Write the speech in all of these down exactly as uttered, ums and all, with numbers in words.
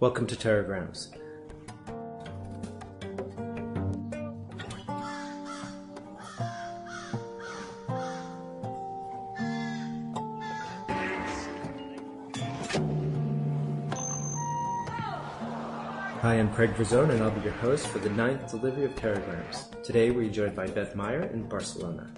Welcome to Terragrams. Hi, I'm Craig Verzone, and I'll be your host for the ninth delivery of Terragrams. Today we're joined by Beth Meyer in Barcelona.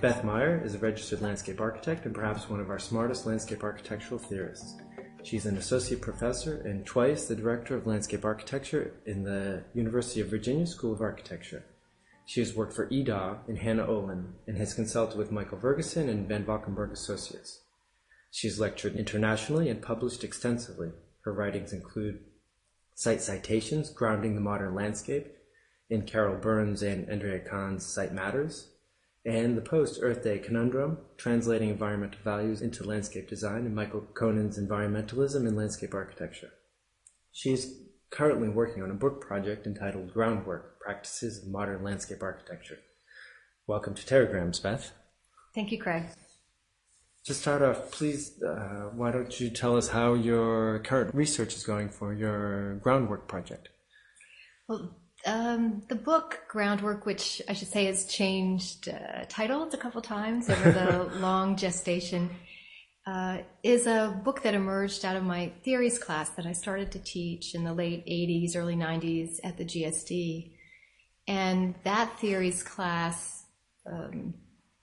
Beth Meyer is a registered landscape architect and perhaps one of our smartest landscape architectural theorists. She's an associate professor and twice the director of landscape architecture in the University of Virginia School of Architecture. She has worked for E D A W and Hannah Olin and has consulted with Michael Vergason and Van Valkenburg Associates. She's lectured internationally and published extensively. Her writings include Site Citations, Grounding the Modern Landscape, in Carol Burns and Andrea Kahn's Site Matters, and the post-Earth Day Conundrum, Translating Environmental Values into Landscape Design, and Michael Conan's Environmentalism in Landscape Architecture. She is currently working on a book project entitled Groundwork, Practices of Modern Landscape Architecture. Welcome to Terragrams, Beth. Thank you, Craig. To start off, please, uh, why don't you tell us how your current research is going for your groundwork project? Well, Um, the book Groundwork, which I should say has changed uh, titles a couple times over the long gestation, uh, is a book that emerged out of my theories class that I started to teach in the late eighties, early nineties at the G S D. And that theories class um,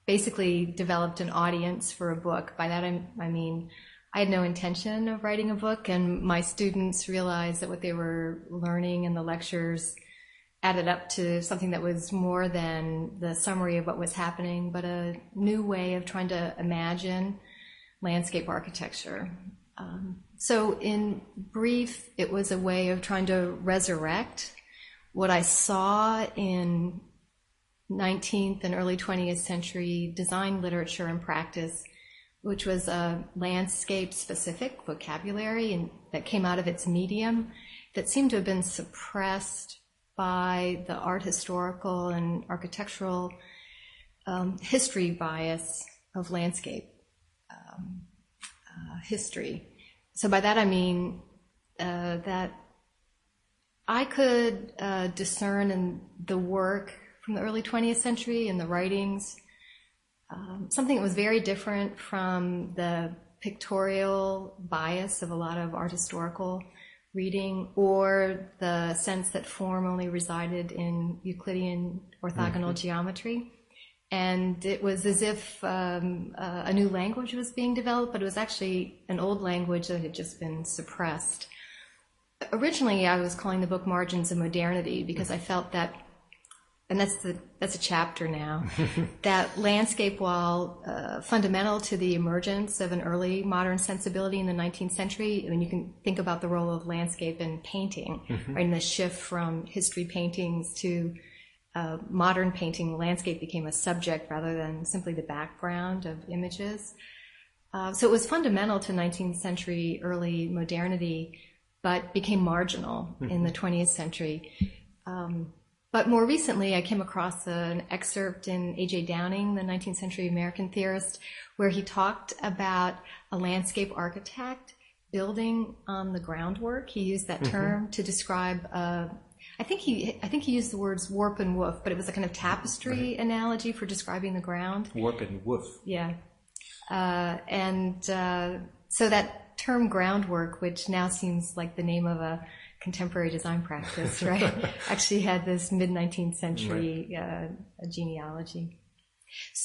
basically developed an audience for a book. By that I, I mean I had no intention of writing a book, and my students realized that what they were learning in the lectures added up to something that was more than the summary of what was happening, but a new way of trying to imagine landscape architecture. Um, so in brief, it was a way of trying to resurrect what I saw in nineteenth and early twentieth century design literature and practice, which was a landscape-specific vocabulary and that came out of its medium that seemed to have been suppressed by the art historical and architectural um, history bias of landscape um, uh, history. So by that I mean uh, that I could uh, discern in the work from the early twentieth century and the writings um, something that was very different from the pictorial bias of a lot of art historical reading, or the sense that form only resided in Euclidean orthogonal mm-hmm. geometry. And it was as if um, uh, a new language was being developed, but it was actually an old language that had just been suppressed. Originally, I was calling the book Margins of Modernity because I felt that, and that's the that's a chapter now, that landscape, while uh, fundamental to the emergence of an early modern sensibility in the nineteenth century, I mean, you can think about the role of landscape in painting, mm-hmm. right, and the shift from history paintings to uh, modern painting, landscape became a subject rather than simply the background of images. Uh, so it was fundamental to nineteenth century early modernity, but became marginal mm-hmm. in the twentieth century. Um, But more recently, I came across an excerpt in A J Downing, the nineteenth century American theorist, where he talked about a landscape architect building on the groundwork. He used that term mm-hmm. to describe, uh, I think he I think he used the words warp and woof, but it was a kind of tapestry right. analogy for describing the ground. Warp and woof. Yeah. Uh, and uh, so that term groundwork, which now seems like the name of a contemporary design practice, right, actually had this mid-nineteenth century right. uh, genealogy.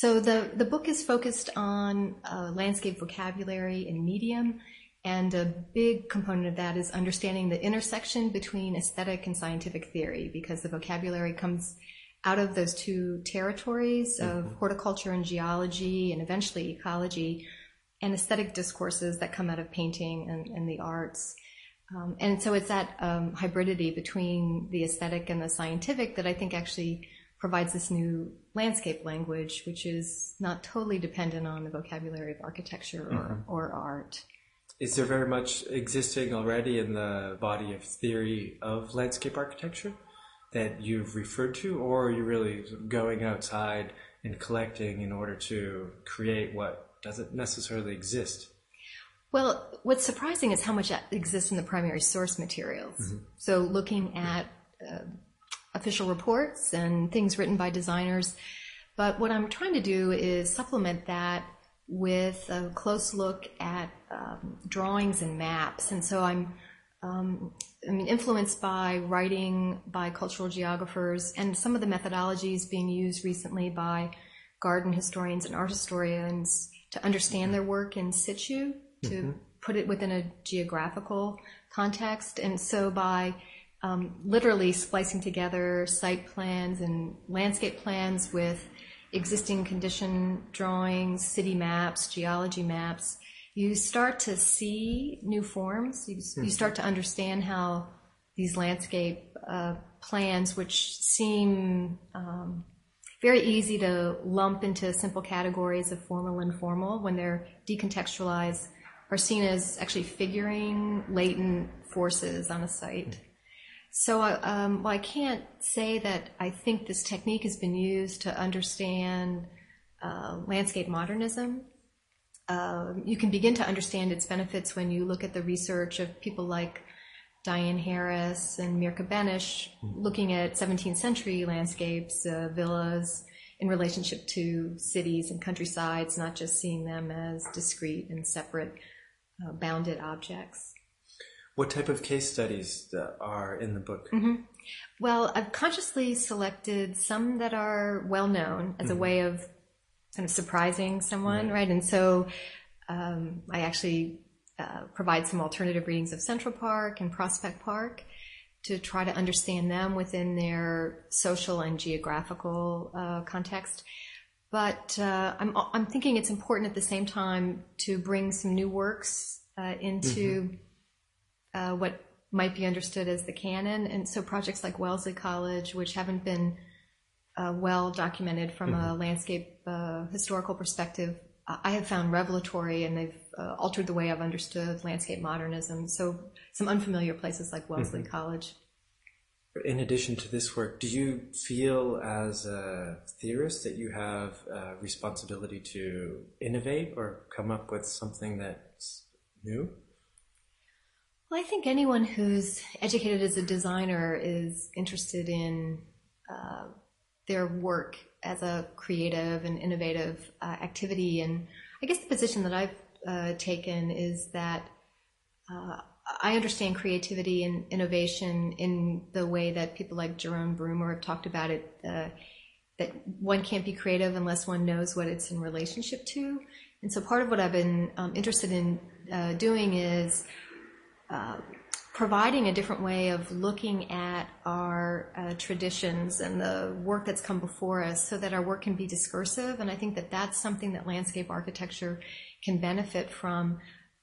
So the, the book is focused on uh, landscape vocabulary and medium, and a big component of that is understanding the intersection between aesthetic and scientific theory, because the vocabulary comes out of those two territories of mm-hmm. horticulture and geology and eventually ecology, and aesthetic discourses that come out of painting and, and the arts. Um, and so it's that um, hybridity between the aesthetic and the scientific that I think actually provides this new landscape language, which is not totally dependent on the vocabulary of architecture or, mm-hmm. or art. Is there very much existing already in the body of theory of landscape architecture that you've referred to, or are you really going outside and collecting in order to create what doesn't necessarily exist? Well, what's surprising is how much exists in the primary source materials. Mm-hmm. So looking at uh, official reports and things written by designers. But what I'm trying to do is supplement that with a close look at um, drawings and maps. And so I'm um, I mean, influenced by writing by cultural geographers and some of the methodologies being used recently by garden historians and art historians to understand their work in situ, to mm-hmm. put it within a geographical context. And so by um, literally splicing together site plans and landscape plans with existing condition drawings, city maps, geology maps, you start to see new forms. You, mm-hmm. you start to understand how these landscape uh, plans, which seem um, very easy to lump into simple categories of formal and informal, when they're decontextualized, are seen as actually figuring latent forces on a site. So I, um, well, I can't say that I think this technique has been used to understand uh, landscape modernism. Uh, you can begin to understand its benefits when you look at the research of people like Diane Harris and Mirka Benish, looking at seventeenth century landscapes, uh, villas, in relationship to cities and countrysides, not just seeing them as discrete and separate, uh, bounded objects. What type of case studies that are in the book? Mm-hmm. Well, I've consciously selected some that are well-known as mm-hmm. a way of kind of surprising someone, right? right? And so um, I actually uh, provide some alternative readings of Central Park and Prospect Park to try to understand them within their social and geographical uh, context. But uh, I'm I'm thinking it's important at the same time to bring some new works uh, into mm-hmm. uh, what might be understood as the canon. And so projects like Wellesley College, which haven't been uh, well documented from mm-hmm. a landscape uh, historical perspective, I have found revelatory, and they've uh, altered the way I've understood landscape modernism. So some unfamiliar places like Wellesley mm-hmm. College. In addition to this work, do you feel as a theorist that you have a responsibility to innovate or come up with something that's new? Well, I think anyone who's educated as a designer is interested in uh, their work as a creative and innovative uh, activity. And I guess the position that I've uh, taken is that uh, I understand creativity and innovation in the way that people like Jerome Brumer have talked about it, uh, that one can't be creative unless one knows what it's in relationship to. And so part of what I've been um, interested in uh, doing is uh, providing a different way of looking at our uh, traditions and the work that's come before us so that our work can be discursive. And I think that that's something that landscape architecture can benefit from.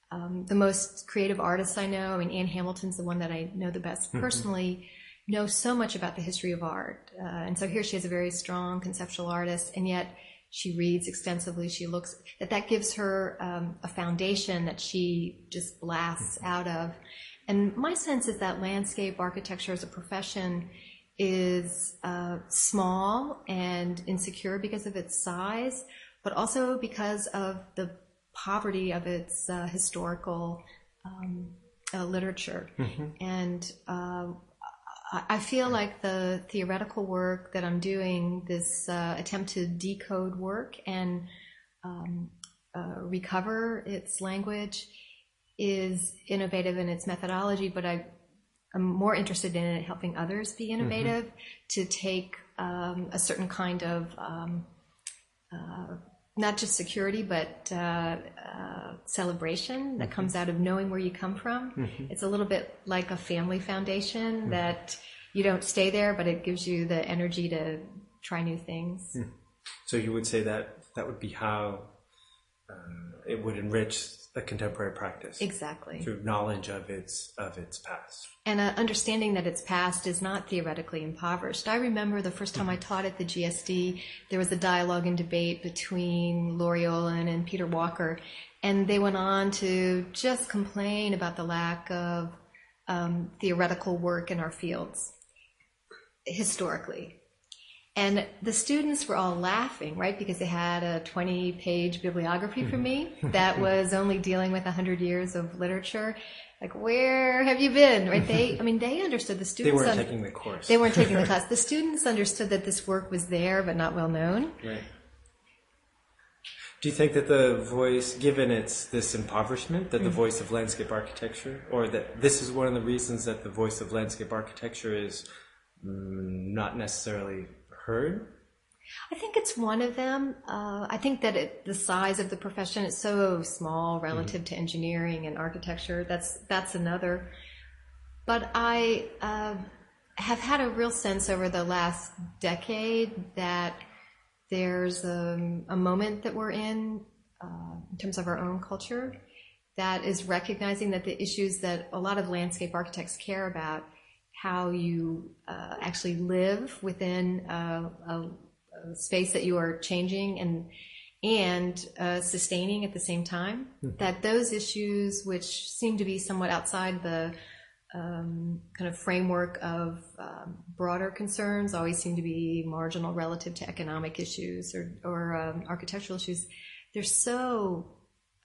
Um, the most creative artists I know, I mean, Anne Hamilton's the one that I know the best personally, mm-hmm. knows so much about the history of art. Uh, and so here she is, a very strong conceptual artist, and yet she reads extensively, she looks, that that gives her um, a foundation that she just blasts mm-hmm. out of. And my sense is that landscape architecture as a profession is uh, small and insecure because of its size, but also because of the poverty of its uh, historical um, uh, literature. Mm-hmm. And uh, I feel like the theoretical work that I'm doing, this uh, attempt to decode work and um, uh, recover its language, is innovative in its methodology, but I, I'm more interested in it helping others be innovative mm-hmm. to take um, a certain kind of um, uh, not just security, but uh, uh, celebration that mm-hmm. comes out of knowing where you come from. Mm-hmm. It's a little bit like a family foundation mm-hmm. that you don't stay there, but it gives you the energy to try new things. Mm. So you would say that that would be how uh, it would enrich a contemporary practice. Exactly. Through knowledge of its of its past. And uh, understanding that its past is not theoretically impoverished. I remember the first time I taught at the G S D, there was a dialogue and debate between Laurie Olin and Peter Walker, and they went on to just complain about the lack of um, theoretical work in our fields historically. And the students were all laughing, right, because they had a twenty-page bibliography for me that was only dealing with one hundred years of literature. Like, where have you been, right? They, I mean, they understood the students. They weren't un- taking the course. They weren't taking the class. The students understood that this work was there but not well known. Right. Do you think that the voice, given it's this impoverishment, that mm-hmm. the voice of landscape architecture, or that this is one of the reasons that the voice of landscape architecture is not necessarily heard? I think it's one of them. Uh, I think that it, the size of the profession is so small relative mm-hmm. to engineering and architecture. That's that's another. But I uh, have had a real sense over the last decade that there's a, a moment that we're in, uh, in terms of our own culture, that is recognizing that the issues that a lot of landscape architects care about, how you uh, actually live within a, a space that you are changing and and uh, sustaining at the same time, mm-hmm. that those issues which seem to be somewhat outside the um, kind of framework of uh, broader concerns always seem to be marginal relative to economic issues or, or um, architectural issues. They're so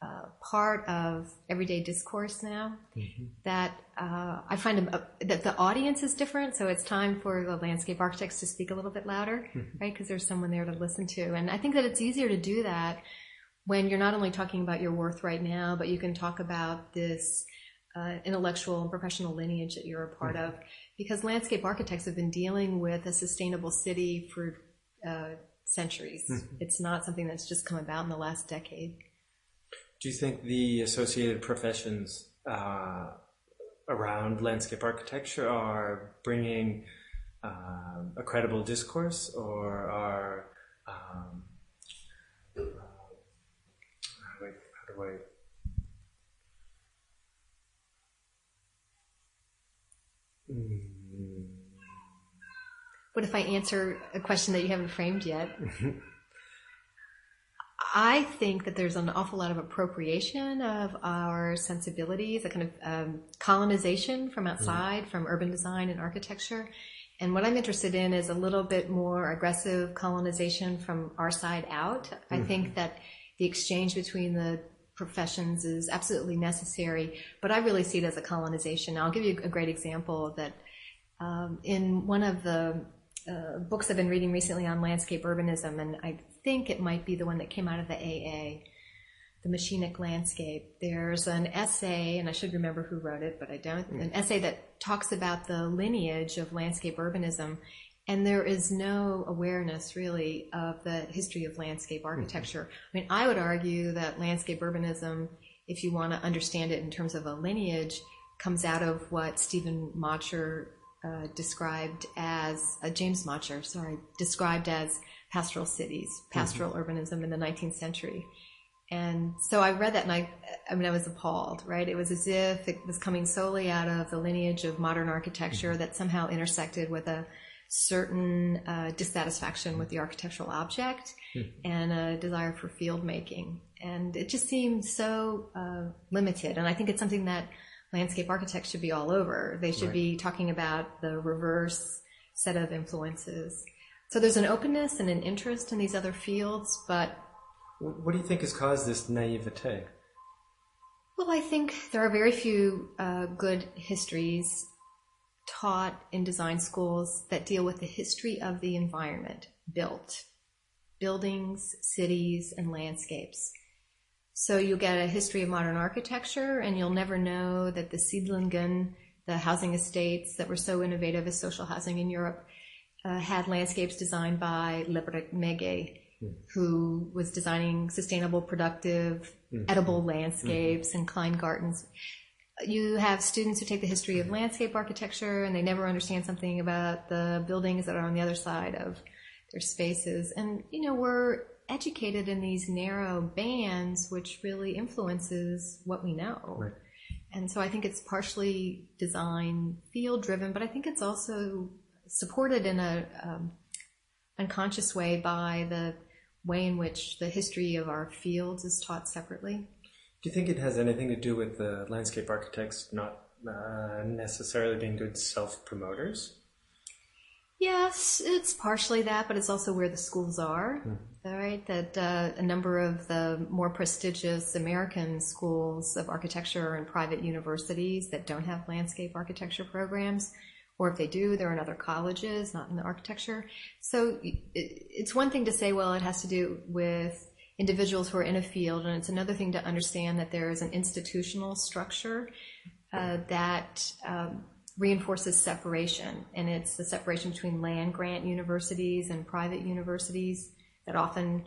uh, part of everyday discourse now mm-hmm. that uh, I find a, a, that the audience is different, so it's time for the landscape architects to speak a little bit louder, mm-hmm. right? Because there's someone there to listen to. And I think that it's easier to do that when you're not only talking about your worth right now, but you can talk about this uh, intellectual and professional lineage that you're a part mm-hmm. of. Because landscape architects have been dealing with a sustainable city for uh, centuries. Mm-hmm. It's not something that's just come about in the last decade. Do you think the associated professions uh, around landscape architecture are bringing um, a credible discourse, or are, um, uh, how do I, how do I, mm. What if I answer a question that you haven't framed yet? I think that there's an awful lot of appropriation of our sensibilities, a kind of um, colonization from outside, mm. from urban design and architecture. And what I'm interested in is a little bit more aggressive colonization from our side out. Mm-hmm. I think that the exchange between the professions is absolutely necessary, but I really see it as a colonization. I'll give you a great example that um, in one of the uh, books I've been reading recently on landscape urbanism, and I think it might be the one that came out of the A A, The Machinic Landscape. There's an essay, and I should remember who wrote it, but I don't, an essay that talks about the lineage of landscape urbanism, and there is no awareness, really, of the history of landscape architecture. Mm-hmm. I mean, I would argue that landscape urbanism, if you want to understand it in terms of a lineage, comes out of what Stephen Macher uh, described as, uh, James Macher, sorry, described as pastoral cities, pastoral mm-hmm. urbanism in the nineteenth century. And so I read that and I, I mean, I was appalled, right? It was as if it was coming solely out of the lineage of modern architecture mm-hmm. that somehow intersected with a certain uh, dissatisfaction with the architectural object mm-hmm. and a desire for field making. And it just seemed so uh, limited. And I think it's something that landscape architects should be all over. They should right. be talking about the reverse set of influences. So there's an openness and an interest in these other fields, but... What do you think has caused this naivete? Well, I think there are very few uh, good histories taught in design schools that deal with the history of the environment built. Buildings, cities, and landscapes. So you get a history of modern architecture, and you'll never know that the Siedlungen, the housing estates that were so innovative as social housing in Europe, Uh, had landscapes designed by Lebrecht Mege, mm. who was designing sustainable, productive, mm. edible landscapes mm-hmm. and Klein Gartens. You have students who take the history of landscape architecture and they never understand something about the buildings that are on the other side of their spaces. And, you know, we're educated in these narrow bands, which really influences what we know. Right. And so I think it's partially design field driven, but I think it's also supported in a um, unconscious way by the way in which the history of our fields is taught separately. Do you think it has anything to do with the landscape architects not uh, necessarily being good self-promoters? Yes, it's partially that, but it's also where the schools are. Mm-hmm. All right, that uh, a number of the more prestigious American schools of architecture and private universities that don't have landscape architecture programs, or if they do, they're in other colleges, not in the architecture. So it's one thing to say, well, it has to do with individuals who are in a field, and it's another thing to understand that there is an institutional structure uh, that um, reinforces separation, and it's the separation between land-grant universities and private universities that often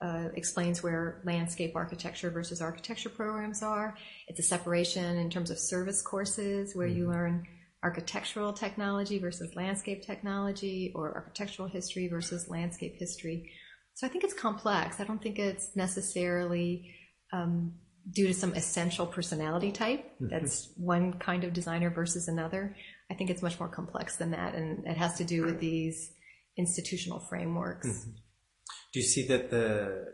uh, explains where landscape architecture versus architecture programs are. It's a separation in terms of service courses where you learn architectural technology versus landscape technology, or architectural history versus landscape history. So I think it's complex. I don't think it's necessarily um, due to some essential personality type. That's one kind of designer versus another. I think it's much more complex than that, and it has to do with these institutional frameworks. Mm-hmm. Do you see that the,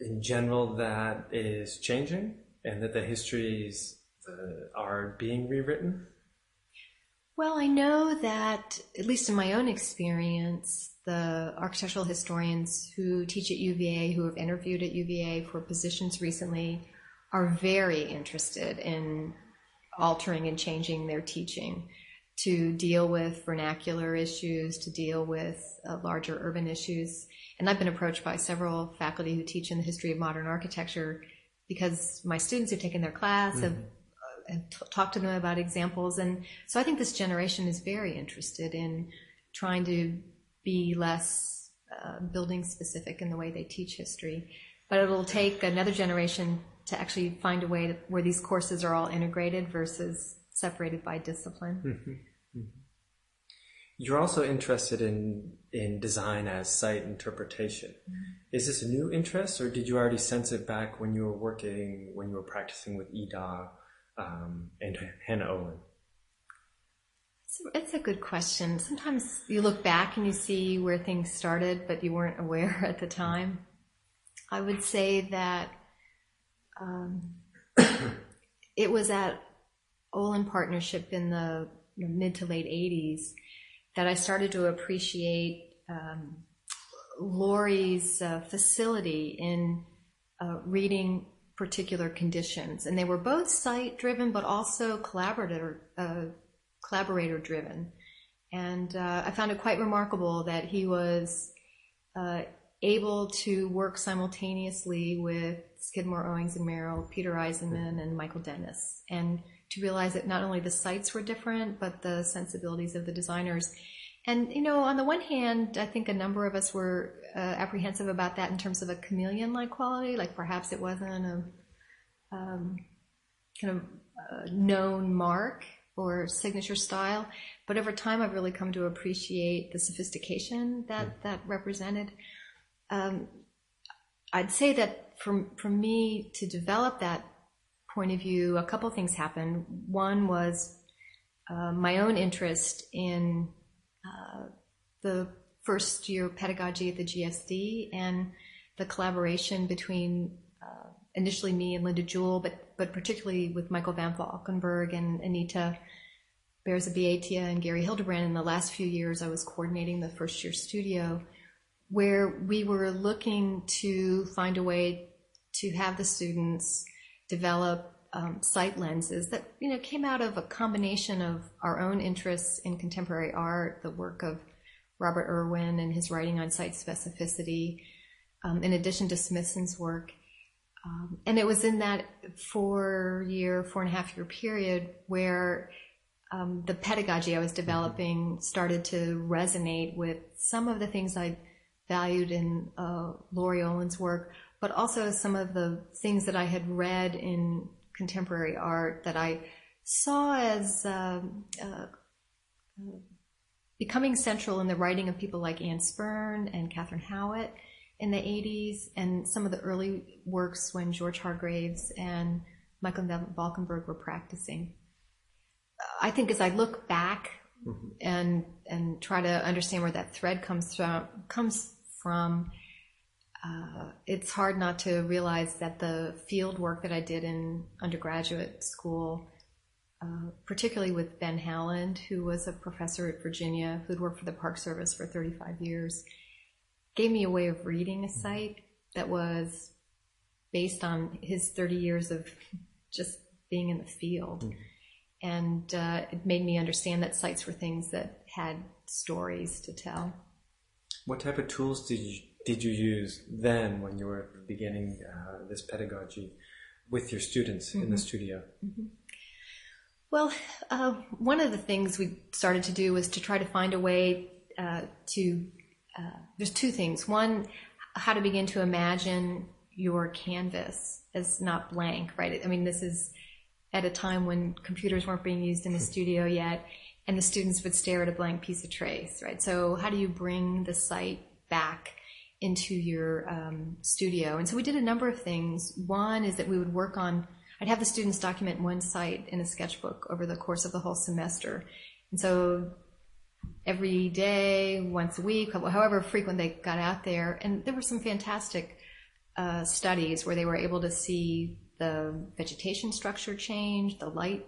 in general, that is changing, and that the histories uh, are being rewritten? Well, I know that, at least in my own experience, the architectural historians who teach at U V A, who have interviewed at U V A for positions recently, are very interested in altering and changing their teaching to deal with vernacular issues, to deal with uh, larger urban issues. And I've been approached by several faculty who teach in the history of modern architecture, because my students who've taken their class mm-hmm. have, uh, have t- talked to them about examples. And so I think this generation is very interested in trying to be less uh, building specific in the way they teach history. But it'll take another generation to actually find a way to, where these courses are all integrated versus separated by discipline. Mm-hmm. Mm-hmm. You're also interested in, in design as site interpretation. Mm-hmm. Is this a new interest, or did you already sense it back when you were working, when you were practicing with E D A W um, and Hannah Olin? It's a good question. Sometimes you look back and you see where things started, but you weren't aware at the time. I would say that um, it was at Olin Partnership in the mid to late eighties that I started to appreciate um, Laurie's uh, facility in uh, reading particular conditions. And they were both site-driven, but also collaborative uh collaborator driven. And uh, I found it quite remarkable that he was uh, able to work simultaneously with Skidmore, Owings and Merrill, Peter Eisenman, and Michael Dennis, and to realize that not only the sites were different, but the sensibilities of the designers. And, you know, on the one hand, I think a number of us were uh, apprehensive about that in terms of a chameleon-like quality, like perhaps it wasn't a um, kind of uh, known mark or signature style, but over time I've really come to appreciate the sophistication that that represented. Um, I'd say that for, for me to develop that point of view, a couple things happened. One was uh, my own interest in uh, the first year pedagogy at the G S D and the collaboration between uh, initially me and Linda Jewell, but but particularly with Michael Van Valkenburgh and Anita Berzabiatia and Gary Hildebrand. In the last few years, I was coordinating the first year studio, where we were looking to find a way to have the students develop um, sight lenses that, you know, came out of a combination of our own interests in contemporary art, the work of Robert Irwin and his writing on site specificity, um, in addition to Smithson's work. Um, and it was in that four-year, four-and-a-half-year period where um, the pedagogy I was developing started to resonate with some of the things I valued in uh, Laurie Olin's work, but also some of the things that I had read in contemporary art that I saw as uh, uh, becoming central in the writing of people like Anne Spirn and Catherine Howitt in the eighties, and some of the early works when George Hargreaves and Michael Van Valkenburg were practicing. I think as I look back mm-hmm. and and try to understand where that thread comes from, comes from uh, it's hard not to realize that the field work that I did in undergraduate school uh, particularly with Ben Howland, who was a professor at Virginia, who'd worked for the Park Service for thirty-five years, gave me a way of reading a site that was based on his thirty years of just being in the field. Mm-hmm. And uh, it made me understand that sites were things that had stories to tell. What type of tools did you, did you use then when you were beginning uh, this pedagogy with your students mm-hmm. in the studio? Mm-hmm. Well, uh, one of the things we started to do was to try to find a way uh, to, uh, there's two things. One, how to begin to imagine your canvas as not blank, right? I mean, this is at a time when computers weren't being used in the studio yet, and the students would stare at a blank piece of trace, right? So how do you bring the site back into your um, studio? And so we did a number of things. One is that we would work on, I'd have the students document one site in a sketchbook over the course of the whole semester. And so every day, once a week, however frequent they got out there, and there were some fantastic uh, studies where they were able to see the vegetation structure change, the light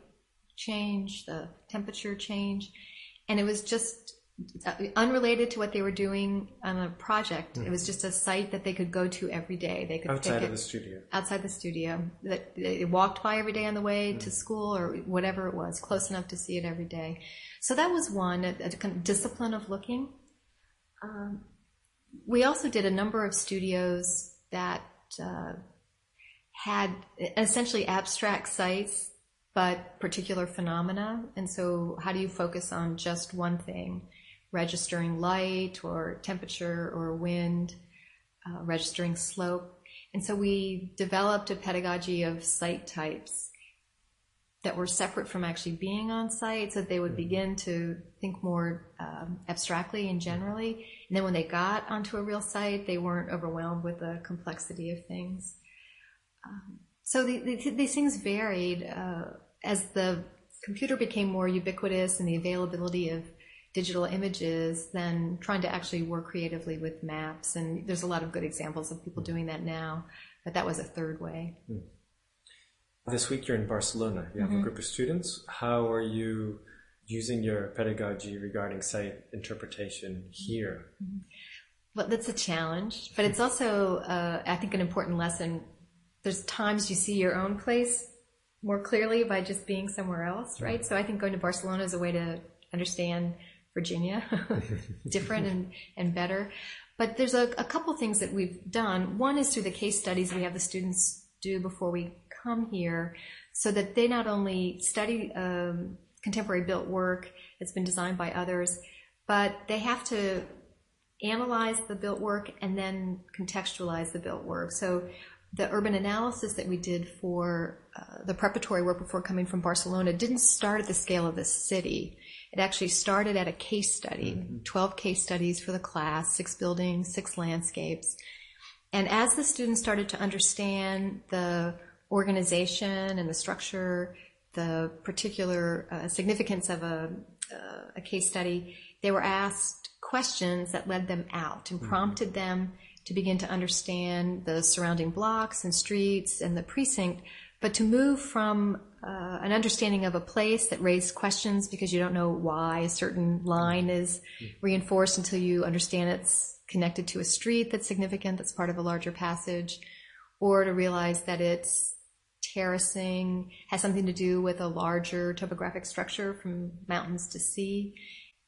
change, the temperature change. And it was just unrelated to what they were doing on a project. Mm-hmm. It was just a site that they could go to every day. They could outside of the studio. Outside the studio. That they walked by every day on the way mm-hmm. to school or whatever it was, close enough to see it every day. So that was one, a, a kind of discipline of looking. Um, we also did a number of studios that uh, had essentially abstract sites, but particular phenomena. And so how do you focus on just one thing? Registering light or temperature or wind, uh, registering slope. And so we developed a pedagogy of site types that were separate from actually being on site, so that they would begin to think more um, abstractly and generally. And then when they got onto a real site, they weren't overwhelmed with the complexity of things. Um, so the, the, these things varied uh, as the computer became more ubiquitous and the availability of digital images, then trying to actually work creatively with maps. And there's a lot of good examples of people doing that now, but that was a third way. Mm. This week you're in Barcelona. You have mm-hmm. a group of students. How are you using your pedagogy regarding site interpretation here? Mm-hmm. Well, that's a challenge, but it's also, uh, I think, an important lesson. There's times you see your own place more clearly by just being somewhere else, right? So I think going to Barcelona is a way to understand Virginia different and, and better. But there's a, a couple things that we've done. One is through the case studies we have the students do before we come here, so that they not only study um, contemporary built work that's been designed by others, but they have to analyze the built work and then contextualize the built work. So the urban analysis that we did for uh, the preparatory work before coming from Barcelona didn't start at the scale of the city. It actually started at a case study, mm-hmm. twelve case studies for the class, six buildings, six landscapes. And as the students started to understand the organization and the structure, the particular uh, significance of a, uh, a case study, they were asked questions that led them out and mm-hmm. prompted them to begin to understand the surrounding blocks and streets and the precinct, but to move from uh, an understanding of a place that raised questions because you don't know why a certain line is reinforced until you understand it's connected to a street that's significant, that's part of a larger passage, or to realize that it's terracing has something to do with a larger topographic structure from mountains to sea.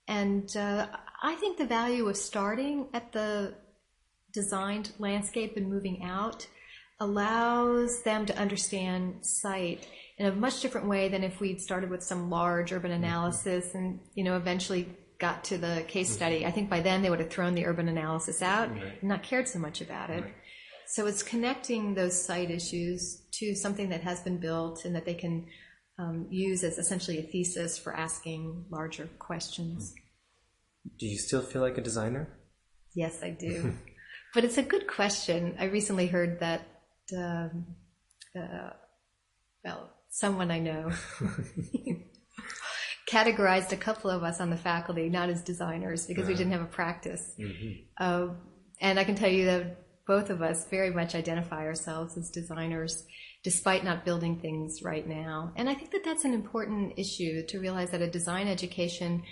And uh, I think the value of starting at the designed landscape and moving out allows them to understand site in a much different way than if we'd started with some large urban analysis and, you know, eventually got to the case study. I think by then they would have thrown the urban analysis out right. and not cared so much about it. Right. So it's connecting those site issues to something that has been built and that they can um, use as essentially a thesis for asking larger questions. Do you still feel like a designer? Yes, I do. But it's a good question. I recently heard that, um, uh, well, someone I know categorized a couple of us on the faculty, not as designers, because uh-huh. we didn't have a practice. Mm-hmm. Uh, and I can tell you that both of us very much identify ourselves as designers, despite not building things right now. And I think that that's an important issue, to realize that a design education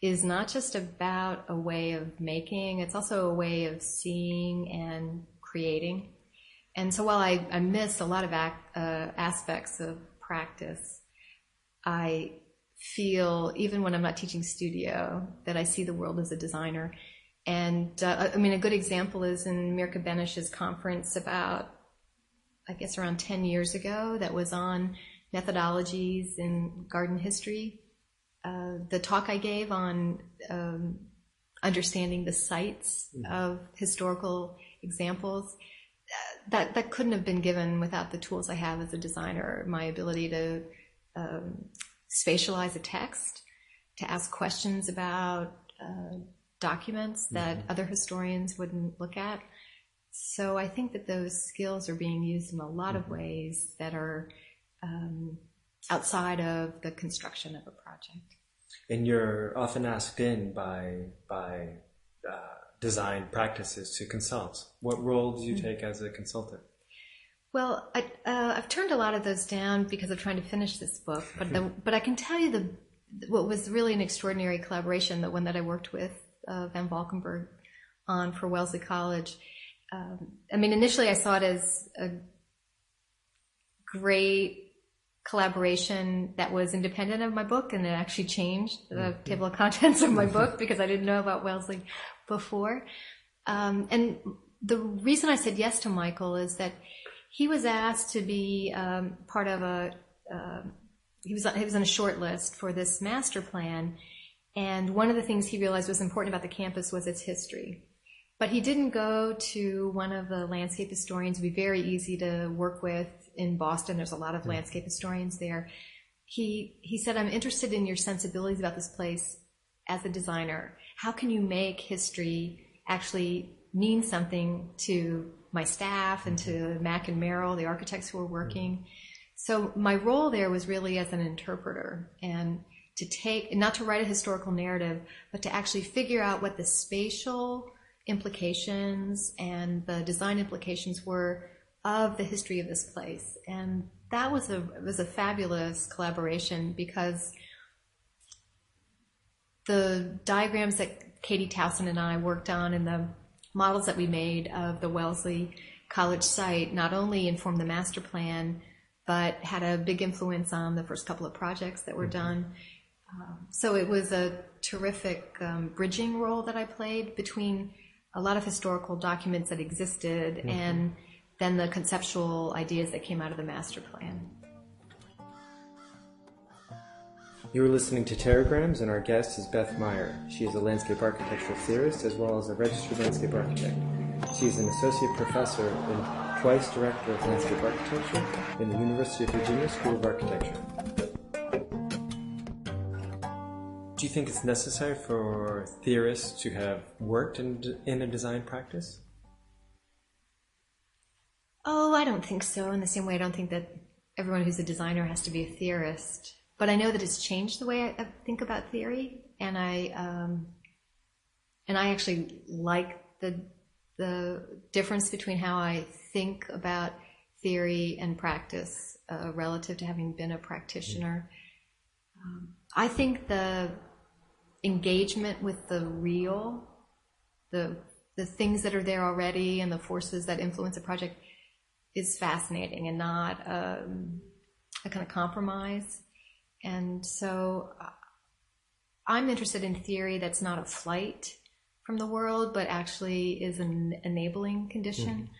is not just about a way of making, it's also a way of seeing and creating. And so while I, I miss a lot of ac- uh, aspects of practice, I feel, even when I'm not teaching studio, that I see the world as a designer. And uh, I mean, a good example is in Mirka Benish's conference about, I guess, around ten years ago, that was on methodologies in garden history. Uh, the talk I gave on um, understanding the sites mm-hmm. of historical examples, that that couldn't have been given without the tools I have as a designer, my ability to um, spatialize a text, to ask questions about uh, documents that mm-hmm. other historians wouldn't look at. So I think that those skills are being used in a lot mm-hmm. of ways that are um, outside of the construction of a project. And you're often asked in by by uh, design practices to consult. What role do you mm-hmm. take as a consultant? Well, I, uh, I've turned a lot of those down because I'm trying to finish this book. But the, but I can tell you the what was really an extraordinary collaboration, the one that I worked with uh, Van Valkenburg on for Wellesley College. Um, I mean, initially I saw it as a great collaboration that was independent of my book, and it actually changed the mm-hmm. table of contents of my book because I didn't know about Wellesley before. Um, and the reason I said yes to Michael is that he was asked to be um, part of a, uh, he was on, he was on a short list for this master plan, and one of the things he realized was important about the campus was its history. But he didn't go to one of the landscape historians. It would be very easy to work with in Boston. There's a lot of landscape historians there. He he said, I'm interested in your sensibilities about this place as a designer. How can you make history actually mean something to my staff and to Mack and Merrill, the architects who were working? So my role there was really as an interpreter, and to take, not to write a historical narrative, but to actually figure out what the spatial implications and the design implications were of the history of this place. And that was a was a fabulous collaboration, because the diagrams that Katie Towson and I worked on and the models that we made of the Wellesley College site not only informed the master plan, but had a big influence on the first couple of projects that were mm-hmm. done. Um, so it was a terrific um, bridging role that I played between a lot of historical documents that existed mm-hmm. and then the conceptual ideas that came out of the master plan. You are listening to Terragrams, and our guest is Beth Meyer. She is a landscape architectural theorist as well as a registered landscape architect. She is an associate professor and twice director of landscape architecture in the University of Virginia School of Architecture. Do you think it's necessary for theorists to have worked in, in a design practice? Oh, I don't think so. In the same way, I don't think that everyone who's a designer has to be a theorist. But I know that it's changed the way I, I think about theory, and I um, and I actually like the the difference between how I think about theory and practice uh, relative to having been a practitioner. Um, I think the engagement with the real, the the things that are there already and the forces that influence a project is fascinating, and not um, a kind of compromise. And so I'm interested in theory that's not a flight from the world, but actually is an enabling condition.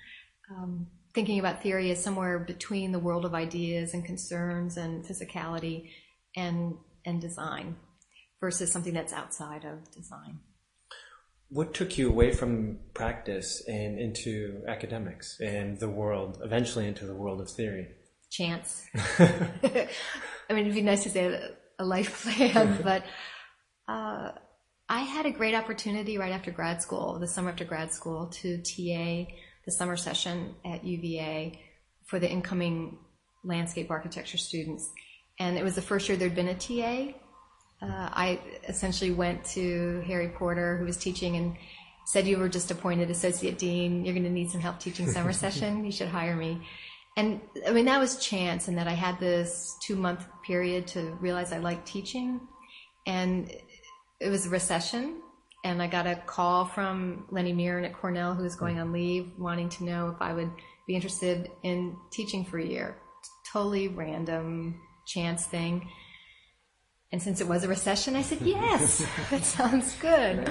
Mm-hmm. Um, thinking about theory as somewhere between the world of ideas and concerns and physicality and and design, versus something that's outside of design. What took you away from practice and into academics and the world, eventually into the world of theory? Chance. I mean, it'd be nice to say a life plan, but uh, I had a great opportunity right after grad school, the summer after grad school, to T A the summer session at U V A for the incoming landscape architecture students. And it was the first year there'd been a T A. Uh, I essentially went to Harry Porter, who was teaching, and said, you were just appointed associate dean, you're going to need some help teaching summer session, you should hire me. And I mean, that was chance, and that I had this two month period to realize I liked teaching. And it was a recession, and I got a call from Lenny Mirren at Cornell, who was going on leave, wanting to know if I would be interested in teaching for a year. Totally random chance thing. And since it was a recession, I said, yes, that sounds good.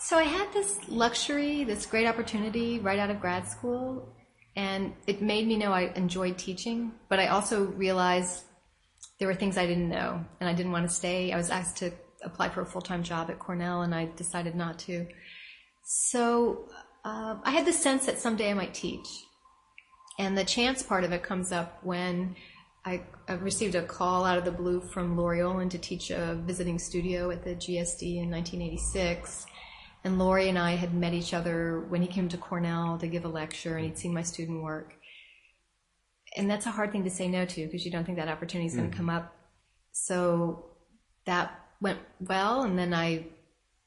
So I had this luxury, this great opportunity right out of grad school, and it made me know I enjoyed teaching, but I also realized there were things I didn't know, and I didn't want to stay. I was asked to apply for a full-time job at Cornell, and I decided not to. So uh, I had the sense that someday I might teach. And the chance part of it comes up when I, I received a call out of the blue from Laurie Olin to teach a visiting studio at the G S D in nineteen eighty-six. And Laurie and I had met each other when he came to Cornell to give a lecture, and he'd seen my student work. And that's a hard thing to say no to, because you don't think that opportunity is going to come up. So that went well, and then I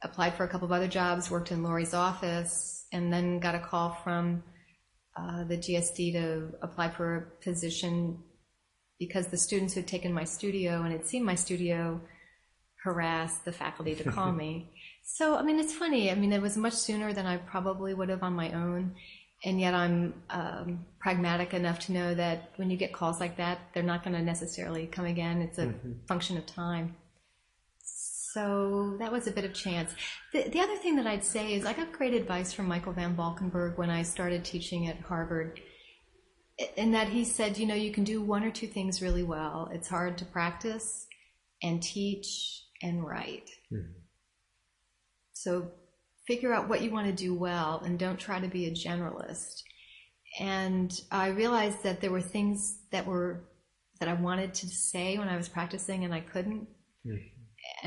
applied for a couple of other jobs, worked in Laurie's office, and then got a call from uh, the G S D to apply for a position, because the students who'd taken my studio and had seen my studio harassed the faculty to call me. So, I mean, it's funny. I mean, it was much sooner than I probably would have on my own. And yet I'm um, pragmatic enough to know that when you get calls like that, they're not going to necessarily come again. It's a mm-hmm. function of time. So that was a bit of chance. The, the other thing that I'd say is I got great advice from Michael Van Valkenburgh when I started teaching at Harvard, in that he said, you know, you can do one or two things really well. It's hard to practice and teach and write. Mm-hmm. So figure out what you want to do well, and don't try to be a generalist. And I realized that there were things that were that I wanted to say when I was practicing, and I couldn't. Mm-hmm.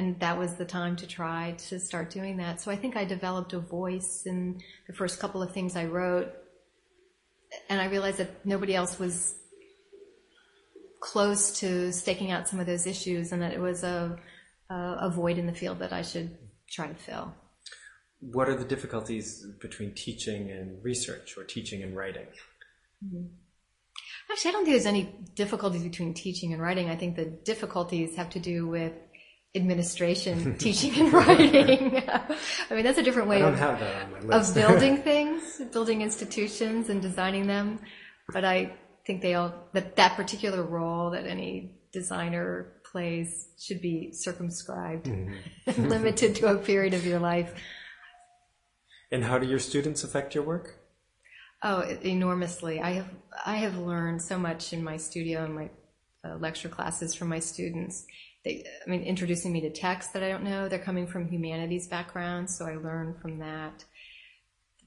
And that was the time to try to start doing that. So I think I developed a voice in the first couple of things I wrote. And I realized that nobody else was close to staking out some of those issues, and that it was a, a void in the field that I should try to fill. What are the difficulties between teaching and research, or teaching and writing? Mm-hmm. Actually, I don't think there's any difficulties between teaching and writing. I think the difficulties have to do with administration, teaching, and writing. I mean, that's a different way of, of building things, building institutions and designing them. But I think they all, that that particular role that any designer plays should be circumscribed, mm-hmm. limited to a period of your life. And how do your students affect your work? Oh, enormously. I have, I have learned so much in my studio and my uh, lecture classes from my students. They, I mean, introducing me to texts that I don't know. They're coming from humanities backgrounds, so I learn from that.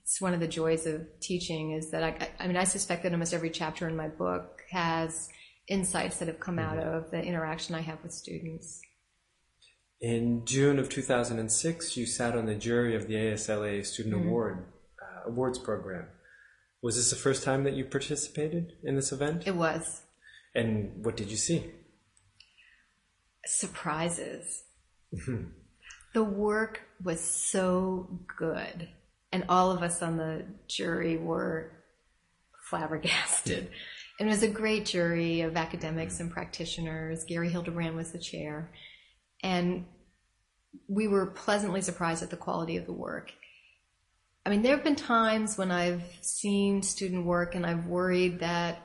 It's one of the joys of teaching, is that I, I mean, I suspect that almost every chapter in my book has insights that have come mm-hmm. out of the interaction I have with students. In June of two thousand six, you sat on the jury of the A S L A Student mm-hmm. Award uh, Awards Program. Was this the first time that you participated in this event? It was. And what did you see? Surprises. Mm-hmm. The work was so good, and all of us on the jury were flabbergasted. And it was a great jury of academics and practitioners. Gary Hildebrand was the chair, and we were pleasantly surprised at the quality of the work. I mean, there have been times when I've seen student work and I've worried that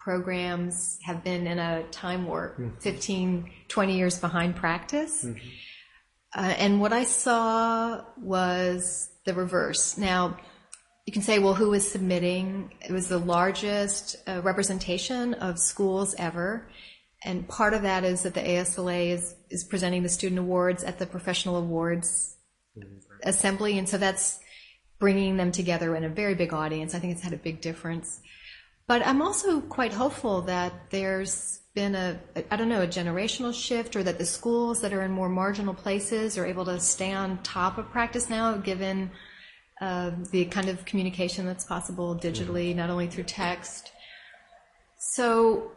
programs have been in a time warp, mm-hmm. fifteen, twenty years behind practice. Mm-hmm. Uh, and what I saw was the reverse. Now, you can say, well, who was submitting? It was the largest uh, representation of schools ever. And part of that is that the A S L A is, is presenting the student awards at the Professional Awards mm-hmm. Assembly. And so that's bringing them together in a very big audience. I think it's had a big difference. But I'm also quite hopeful that there's been a, I don't know, a generational shift, or that the schools that are in more marginal places are able to stay on top of practice now, given uh, the kind of communication that's possible digitally, not only through text. So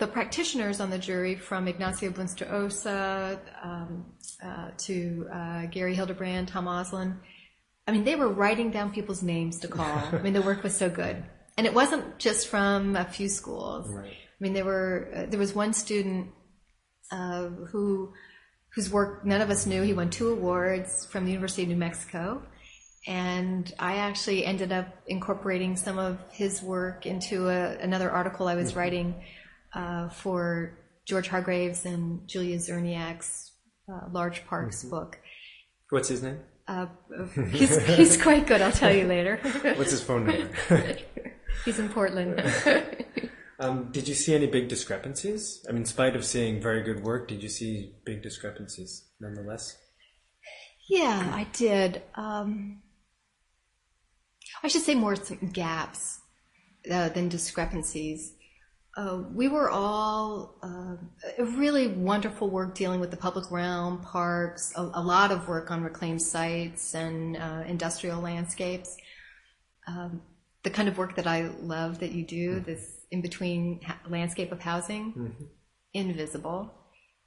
the practitioners on the jury, from Ignacio Bunster-Ossa um, uh, to uh, Gary Hildebrand, Tom Oslin, I mean, they were writing down people's names to call. I mean, the work was so good. And it wasn't just from a few schools. Right. I mean, there were uh, there was one student uh, who whose work none of us knew. He won two awards from the University of New Mexico. And I actually ended up incorporating some of his work into a, another article I was mm-hmm. writing uh, for George Hargreaves and Julia Czerniak's uh, Large Parks mm-hmm. book. What's his name? Uh, he's, he's quite good. I'll tell you later. What's his phone number? He's in Portland. Um, did you see any big discrepancies? I mean, in spite of seeing very good work, did you see big discrepancies nonetheless? Yeah, I did. Um, I should say more gaps uh, than discrepancies. Uh, we were all uh, really wonderful work dealing with the public realm, parks, a, a lot of work on reclaimed sites and uh, industrial landscapes. Um, the kind of work that I love that you do, mm-hmm. this in-between ha- landscape of housing, mm-hmm. invisible.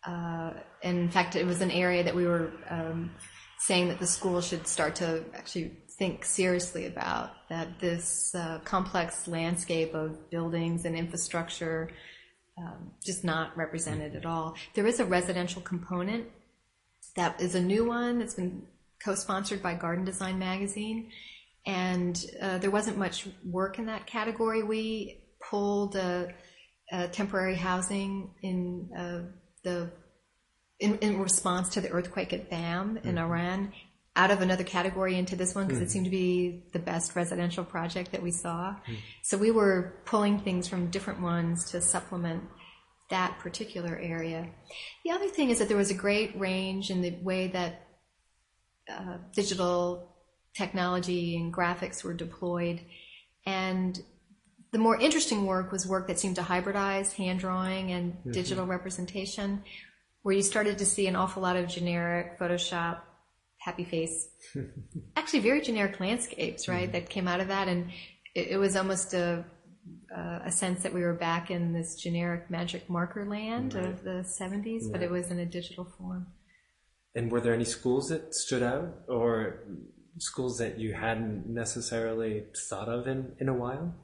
Uh, and in fact, it was an area that we were um, saying that the school should start to actually think seriously about, that this uh, complex landscape of buildings and infrastructure um, just not represented at all. There is a residential component that is a new one that's been co-sponsored by Garden Design Magazine, and uh, there wasn't much work in that category. We pulled uh, uh, temporary housing in uh, the in, in response to the earthquake at Bam in mm-hmm. Iran out of another category into this one because mm. it seemed to be the best residential project that we saw. Mm. So we were pulling things from different ones to supplement that particular area. The other thing is that there was a great range in the way that uh, digital technology and graphics were deployed. And the more interesting work was work that seemed to hybridize hand drawing and mm-hmm. digital representation, where you started to see an awful lot of generic Photoshop happy face, actually very generic landscapes, right, mm-hmm. that came out of that. And it, it was almost a, uh, a sense that we were back in this generic magic marker land right. of the seventies, yeah. but it was in a digital form. And were there any schools that stood out or schools that you hadn't necessarily thought of in, in a while?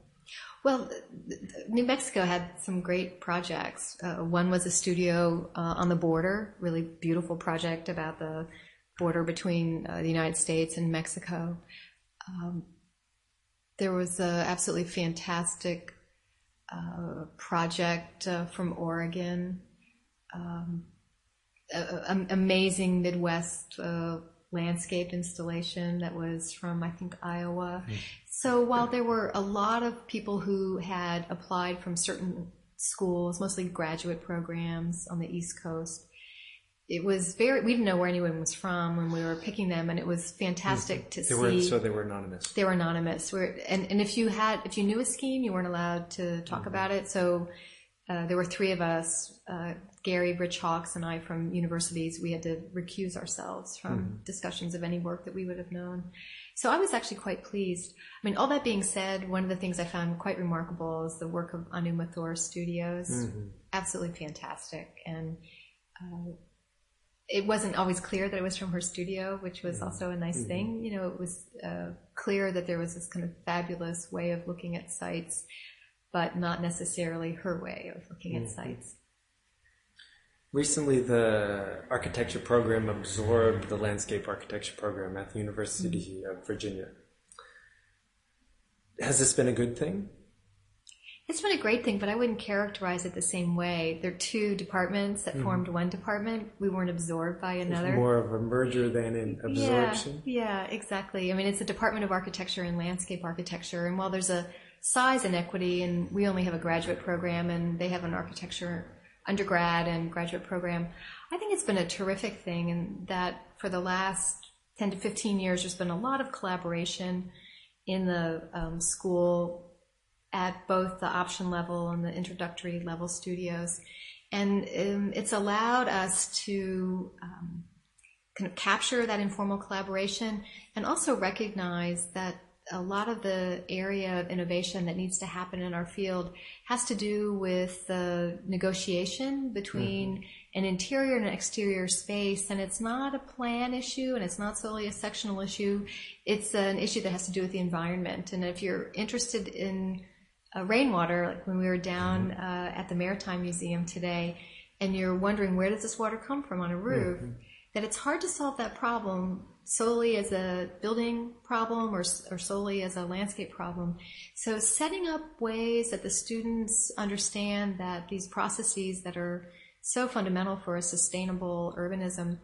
Well, New Mexico had some great projects. Uh, one was a studio uh, on the border, really beautiful project about the border between uh, the United States and Mexico. Um, there was an absolutely fantastic uh, project uh, from Oregon, um, a, a, amazing Midwest uh, landscape installation that was from, I think, Iowa. Mm. So while there were a lot of people who had applied from certain schools, mostly graduate programs on the East Coast, it was very, we didn't know where anyone was from when we were picking them, and it was fantastic mm-hmm. to they see. Were, so they were anonymous. They were anonymous. We're, and, and if you had, if you knew a scheme, you weren't allowed to talk mm-hmm. about it. So uh, there were three of us, uh, Gary, Rich Hawks, and I from universities. We had to recuse ourselves from mm-hmm. discussions of any work that we would have known. So I was actually quite pleased. I mean, all that being said, one of the things I found quite remarkable is the work of Anu Mathur Studios. Mm-hmm. Absolutely fantastic. And uh, it wasn't always clear that it was from her studio, which was also a nice mm-hmm. thing. You know, it was uh, clear that there was this kind of fabulous way of looking at sites, but not necessarily her way of looking mm-hmm. at sites. Recently, the architecture program absorbed the landscape architecture program at the University mm-hmm. of Virginia. Has this been a good thing? It's been a great thing, but I wouldn't characterize it the same way. There are two departments that mm-hmm. formed one department. We weren't absorbed by another. It's more of a merger than an absorption. Yeah, yeah, exactly. I mean, it's a department of architecture and landscape architecture. And while there's a size inequity, and we only have a graduate program, and they have an architecture undergrad and graduate program, I think it's been a terrific thing, and that for the last ten to fifteen years, there's been a lot of collaboration in the um, school at both the option level and the introductory level studios. And um, it's allowed us to um, kind of capture that informal collaboration and also recognize that a lot of the area of innovation that needs to happen in our field has to do with the negotiation between mm-hmm. an interior and an exterior space, and it's not a plan issue, and it's not solely a sectional issue. It's an issue that has to do with the environment. And if you're interested in uh, rainwater, like when we were down mm-hmm. uh, at the Maritime Museum today, and you're wondering where does this water come from on a roof, mm-hmm. that it's hard to solve that problem solely as a building problem or, or solely as a landscape problem. So setting up ways that the students understand that these processes that are so fundamental for a sustainable urbanism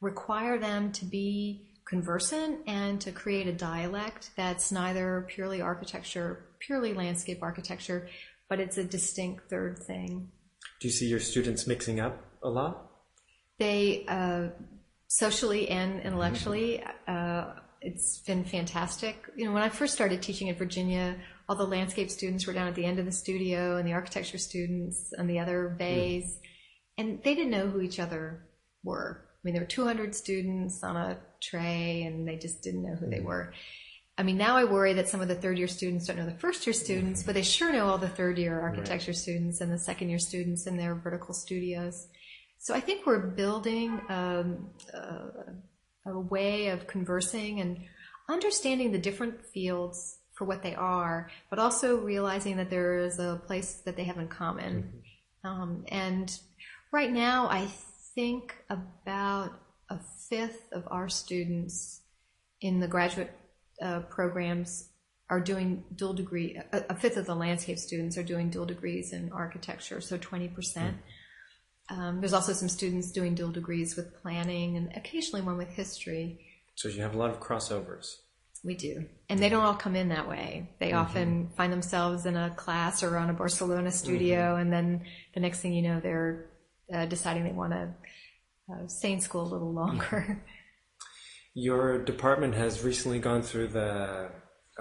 require them to be conversant and to create a dialect that's neither purely architecture, purely landscape architecture, but it's a distinct third thing. Do you see your students mixing up a lot? They, uh, socially and intellectually, uh, it's been fantastic. You know, when I first started teaching in Virginia, all the landscape students were down at the end of the studio and the architecture students and the other bays. Mm. And they didn't know who each other were. I mean, there were two hundred students on a tray, and they just didn't know who they were. I mean, now I worry that some of the third-year students don't know the first-year students, mm-hmm. but they sure know all the third-year architecture right. students and the second-year students in their vertical studios. So I think we're building um, a, a way of conversing and understanding the different fields for what they are, but also realizing that there is a place that they have in common. Mm-hmm. Um, and... Right now, I think about a fifth of our students in the graduate uh, programs are doing dual degree, a, a fifth of the landscape students are doing dual degrees in architecture, so twenty percent. Mm. Um, there's also some students doing dual degrees with planning and occasionally one with history. So you have a lot of crossovers. We do. And they don't all come in that way. They mm-hmm. often find themselves in a class or on a Barcelona studio, mm-hmm. and then the next thing you know, they're Uh, deciding they want to uh, stay in school a little longer. Your department has recently gone through the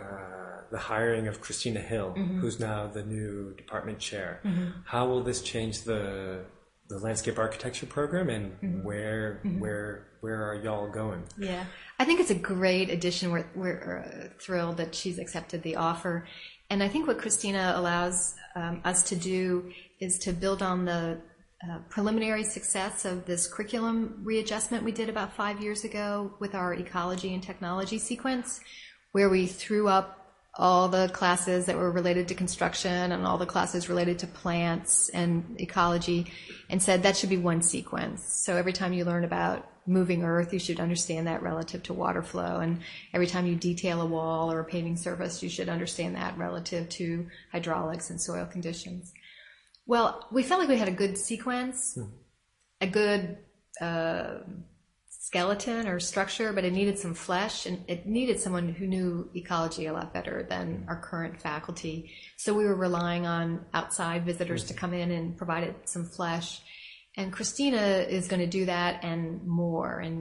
uh, the hiring of Christina Hill, mm-hmm. who's now the new department chair. Mm-hmm. How will this change the the landscape architecture program, and mm-hmm. where mm-hmm. where where are y'all going? Yeah, I think it's a great addition. We're we're uh, thrilled that she's accepted the offer, and I think what Christina allows um, us to do is to build on the Uh, preliminary success of this curriculum readjustment we did about five years ago with our ecology and technology sequence, where we threw up all the classes that were related to construction and all the classes related to plants and ecology and said that should be one sequence. So every time you learn about moving earth, you should understand that relative to water flow. And every time you detail a wall or a paving surface, you should understand that relative to hydraulics and soil conditions. Well, we felt like we had a good sequence, mm-hmm. a good uh, skeleton or structure, but it needed some flesh, and it needed someone who knew ecology a lot better than mm-hmm. our current faculty. So we were relying on outside visitors mm-hmm. to come in and provide it some flesh. And Christina is going to do that and more, and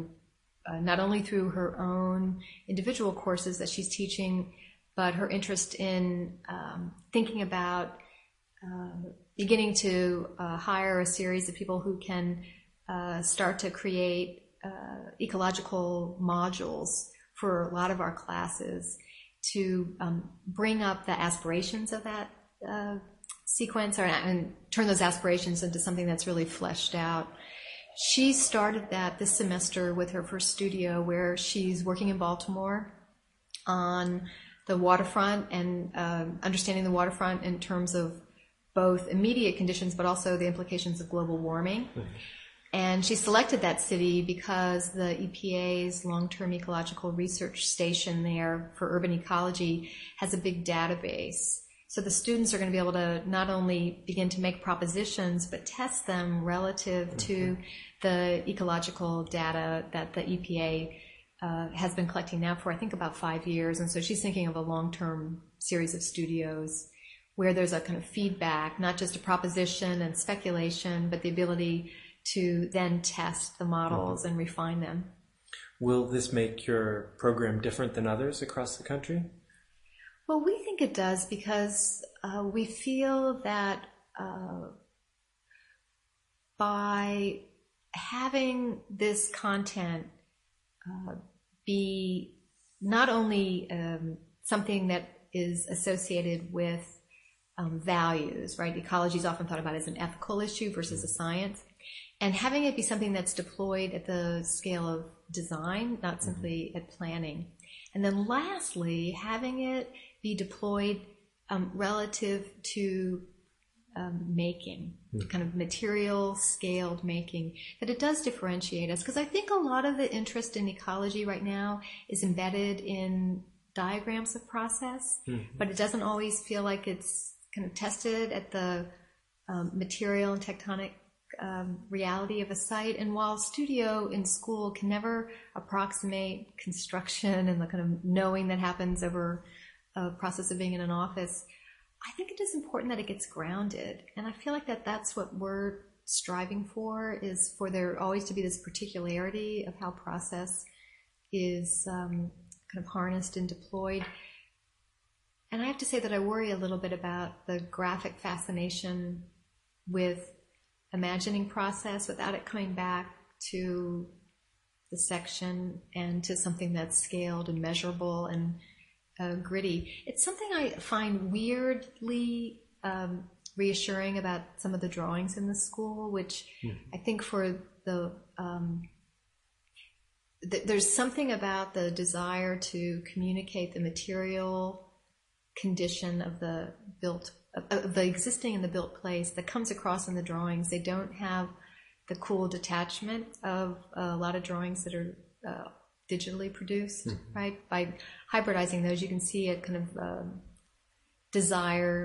uh, not only through her own individual courses that she's teaching, but her interest in um, thinking about Uh, beginning to uh, hire a series of people who can uh, start to create uh, ecological modules for a lot of our classes to um, bring up the aspirations of that uh, sequence or, and turn those aspirations into something that's really fleshed out. She started that this semester with her first studio, where she's working in Baltimore on the waterfront and uh, understanding the waterfront in terms of both immediate conditions, but also the implications of global warming. Mm-hmm. And she selected that city because the E P A's long-term ecological research station there for urban ecology has a big database. So the students are going to be able to not only begin to make propositions, but test them relative mm-hmm. to the ecological data that the E P A uh, has been collecting now for, I think, about five years. And so she's thinking of a long-term series of studios where there's a kind of feedback, not just a proposition and speculation, but the ability to then test the models and refine them. Will this make your program different than others across the country? Well, we think it does, because uh, we feel that uh, by having this content uh, be not only um, something that is associated with um, values, right? Ecology is often thought about as an ethical issue versus a science. And having it be something that's deployed at the scale of design, not simply at planning. And then lastly, having it be deployed um, relative to um, making, mm. kind of material scaled making, that it does differentiate us. Because I think a lot of the interest in ecology right now is embedded in diagrams of process, mm-hmm. but it doesn't always feel like it's kind of tested at the um, material and tectonic Um, reality of a site. And while studio in school can never approximate construction and the kind of knowing that happens over a process of being in an office, I think it is important that it gets grounded. And I feel like that that's what we're striving for, is for there always to be this particularity of how process is um, kind of harnessed and deployed. And I have to say that I worry a little bit about the graphic fascination with imagining process without it coming back to the section and to something that's scaled and measurable and uh, gritty. It's something I find weirdly um, reassuring about some of the drawings in the school, which mm-hmm. I think for the, um, th- there's something about the desire to communicate the material condition of the built of the existing and the built place that comes across in the drawings. They don't have the cool detachment of a lot of drawings that are uh, digitally produced, mm-hmm. right? By hybridizing those, you can see a kind of um, desire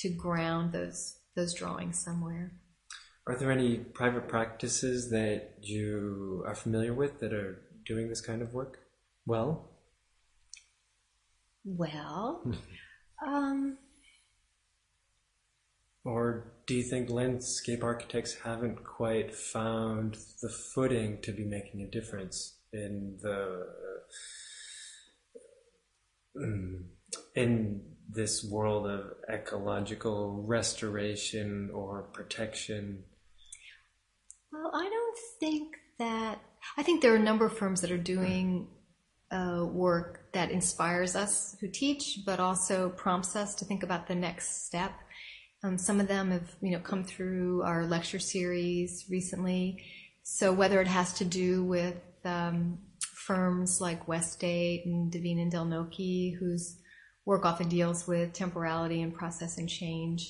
to ground those those drawings somewhere. Are there any private practices that you are familiar with that are doing this kind of work well? Well, um... Or do you think landscape architects haven't quite found the footing to be making a difference in the in this world of ecological restoration or protection? Well, I don't think that. I think there are a number of firms that are doing uh, work that inspires us who teach, but also prompts us to think about the next step. Um, some of them have, you know, come through our lecture series recently. So whether it has to do with um, firms like Westgate and Devine and Del Nocchi, whose work often deals with temporality and process and change,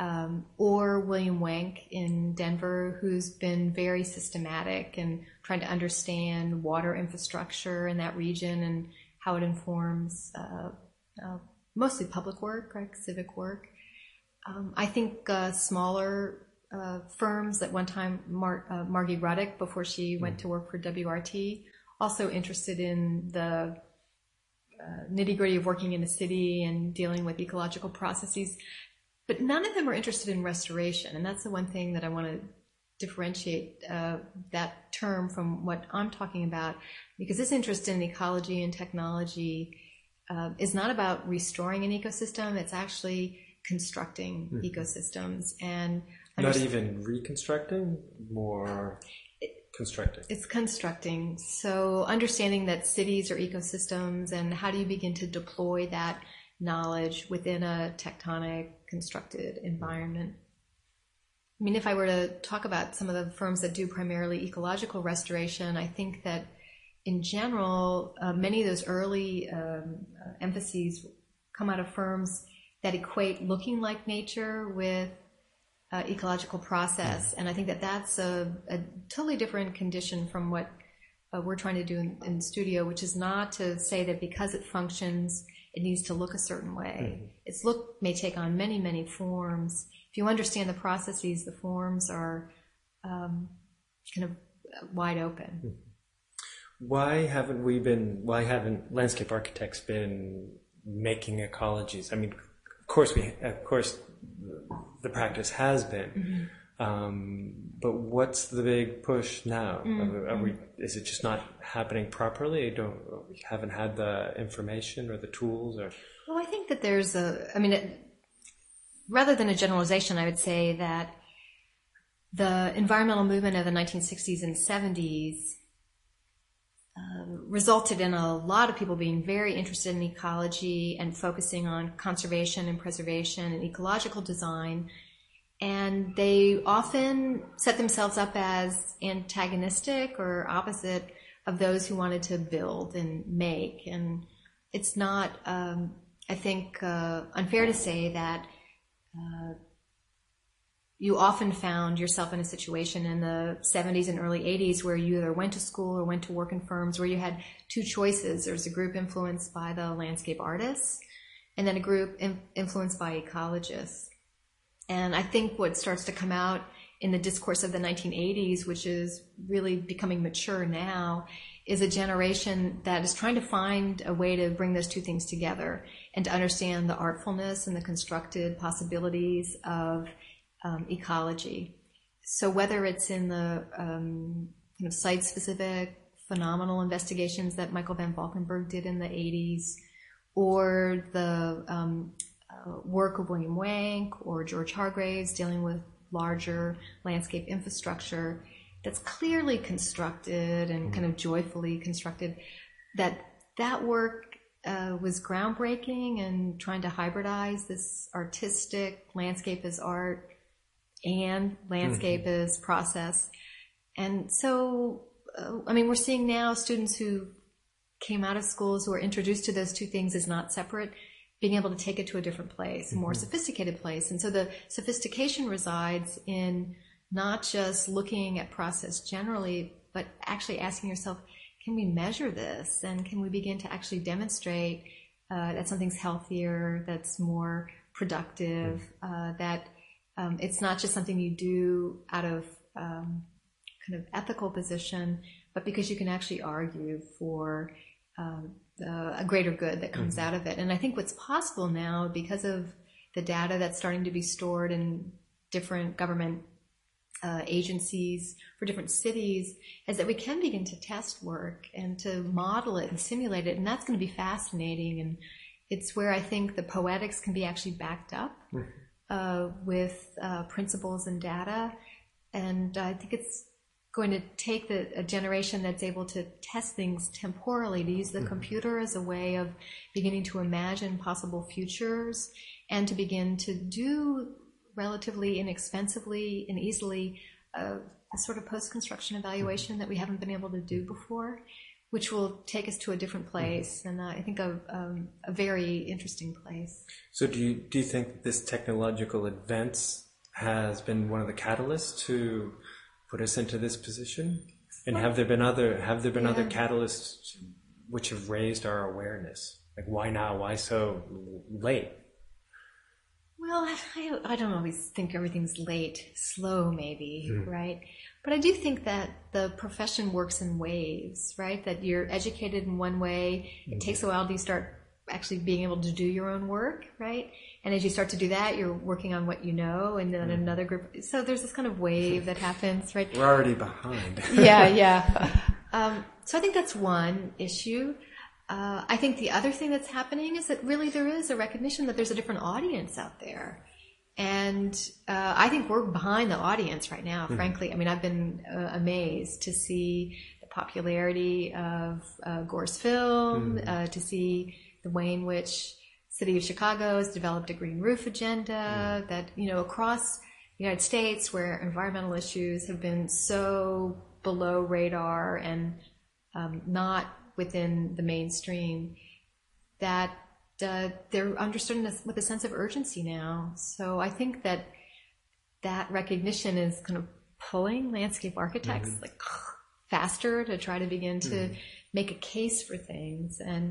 um, or William Wenck in Denver, who's been very systematic in trying to understand water infrastructure in that region and how it informs uh, uh, mostly public work, right, civic work. Um, I think uh, smaller uh, firms, at one time, Mar- uh, Margie Ruddick, before she went to work for W R T, also interested in the uh, nitty-gritty of working in a city and dealing with ecological processes. But none of them are interested in restoration, and that's the one thing that I want to differentiate uh, that term from what I'm talking about, because this interest in ecology and technology uh, is not about restoring an ecosystem. It's actually constructing hmm. ecosystems and not even reconstructing, more it, constructing. It's constructing. So understanding that cities are ecosystems, and how do you begin to deploy that knowledge within a tectonic constructed environment? I mean, if I were to talk about some of the firms that do primarily ecological restoration, I think that in general, uh, many of those early um, uh, emphases come out of firms that equate looking like nature with uh, ecological process. And I think that that's a, a totally different condition from what uh, we're trying to do in, in studio, which is not to say that because it functions, it needs to look a certain way. Mm-hmm. Its look may take on many, many forms. If you understand the processes, the forms are um, kind of wide open. Mm-hmm. Why haven't we been, why haven't landscape architects been making ecologies? I mean, Of course, we of course the practice has been, mm-hmm. um, but what's the big push now? Mm-hmm. Are, are we, is it just not happening properly? Don't we haven't had the information or the tools? Or well, I think that there's a. I mean, it, rather than a generalization, I would say that the environmental movement of the nineteen sixties and seventies uh, resulted in a lot of people being very interested in ecology and focusing on conservation and preservation and ecological design. And they often set themselves up as antagonistic or opposite of those who wanted to build and make. And it's not, um, I think, uh, unfair to say that uh, you often found yourself in a situation in the seventies and early eighties where you either went to school or went to work in firms where you had two choices. There was a group influenced by the landscape artists and then a group in- influenced by ecologists. And I think what starts to come out in the discourse of the nineteen eighties, which is really becoming mature now, is a generation that is trying to find a way to bring those two things together and to understand the artfulness and the constructed possibilities of um, ecology. So whether it's in the um, kind of site-specific phenomenal investigations that Michael Van Valkenburgh did in the eighties, or the um, Uh, work of William Wank or George Hargreaves dealing with larger landscape infrastructure that's clearly constructed and kind of joyfully constructed, that that work uh, was groundbreaking and trying to hybridize this artistic landscape as art and landscape mm-hmm. as process. And so, uh, I mean, we're seeing now students who came out of schools who are introduced to those two things as not separate, being able to take it to a different place, a more mm-hmm. sophisticated place. And so the sophistication resides in not just looking at process generally, but actually asking yourself, can we measure this? And can we begin to actually demonstrate uh, that something's healthier, that's more productive, mm-hmm. uh, that um, it's not just something you do out of um, kind of ethical position, but because you can actually argue for um, Uh, a greater good that comes mm-hmm. out of it. And I think what's possible now, because of the data that's starting to be stored in different government uh, agencies for different cities, is that we can begin to test work and to model it and simulate it. And that's going to be fascinating. And it's where I think the poetics can be actually backed up mm-hmm. uh, with uh, principles and data. And I think it's going to take the, a generation that's able to test things temporally, to use the mm-hmm. computer as a way of beginning to imagine possible futures and to begin to do relatively inexpensively and easily uh, a sort of post-construction evaluation that we haven't been able to do before, which will take us to a different place, mm-hmm. and uh, I think a, um, a very interesting place. So do you, do you think this technological advance has been one of the catalysts to put us into this position? And have there been other have there been yeah. other catalysts which have raised our awareness? Like, why now? Why so late? Well, I, I don't always think everything's late. Slow, maybe, mm. right? But I do think that the profession works in waves, right? That you're educated in one way. It mm. takes a while to start actually being able to do your own work, right? And as you start to do that, you're working on what you know, and then mm. another group. So there's this kind of wave that happens, right? We're already behind. yeah, yeah. Um, so I think that's one issue. Uh, I think the other thing that's happening is that really there is a recognition that there's a different audience out there. And uh, I think we're behind the audience right now, mm. frankly. I mean, I've been uh, amazed to see the popularity of uh, Gore's film, mm. uh, to see the way in which City of Chicago has developed a green roof agenda, mm. that, you know, across the United States where environmental issues have been so below radar and um, not within the mainstream, that uh, they're understood with a sense of urgency now. So I think that that recognition is kind of pulling landscape architects mm. like faster to try to begin to mm. make a case for things. And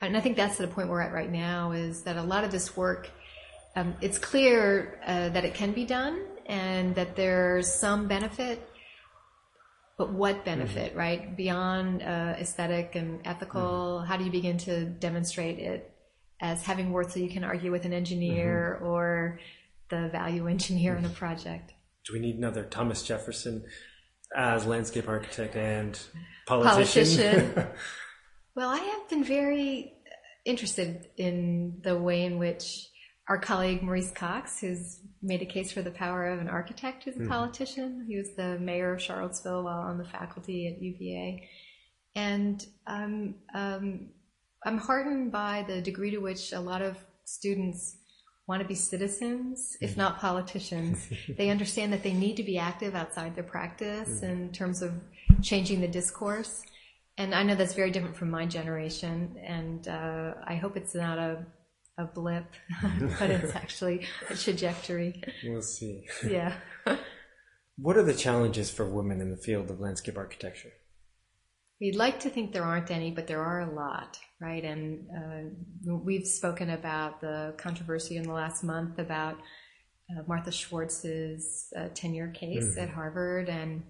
And I think that's the point we're at right now, is that a lot of this work, um, it's clear uh, that it can be done and that there's some benefit, but what benefit, mm-hmm. right? Beyond uh, aesthetic and ethical, mm-hmm. how do you begin to demonstrate it as having worth so you can argue with an engineer mm-hmm. or the value engineer mm-hmm. in a project? Do we need another Thomas Jefferson as landscape architect and politician? Politician. Well, I have been very interested in the way in which our colleague Maurice Cox, who's made a case for the power of an architect who's a mm-hmm. politician, he was the mayor of Charlottesville while on the faculty at U V A, And I'm, um, I'm heartened by the degree to which a lot of students want to be citizens, if not politicians. They understand that they need to be active outside their practice in terms of changing the discourse. And I know that's very different from my generation, and uh, I hope it's not a, a blip, but it's actually a trajectory. We'll see. Yeah. What are the challenges for women in the field of landscape architecture? We'd like to think there aren't any, but there are a lot, right? And uh, we've spoken about the controversy in the last month about uh, Martha Schwartz's uh, tenure case mm-hmm. at Harvard, and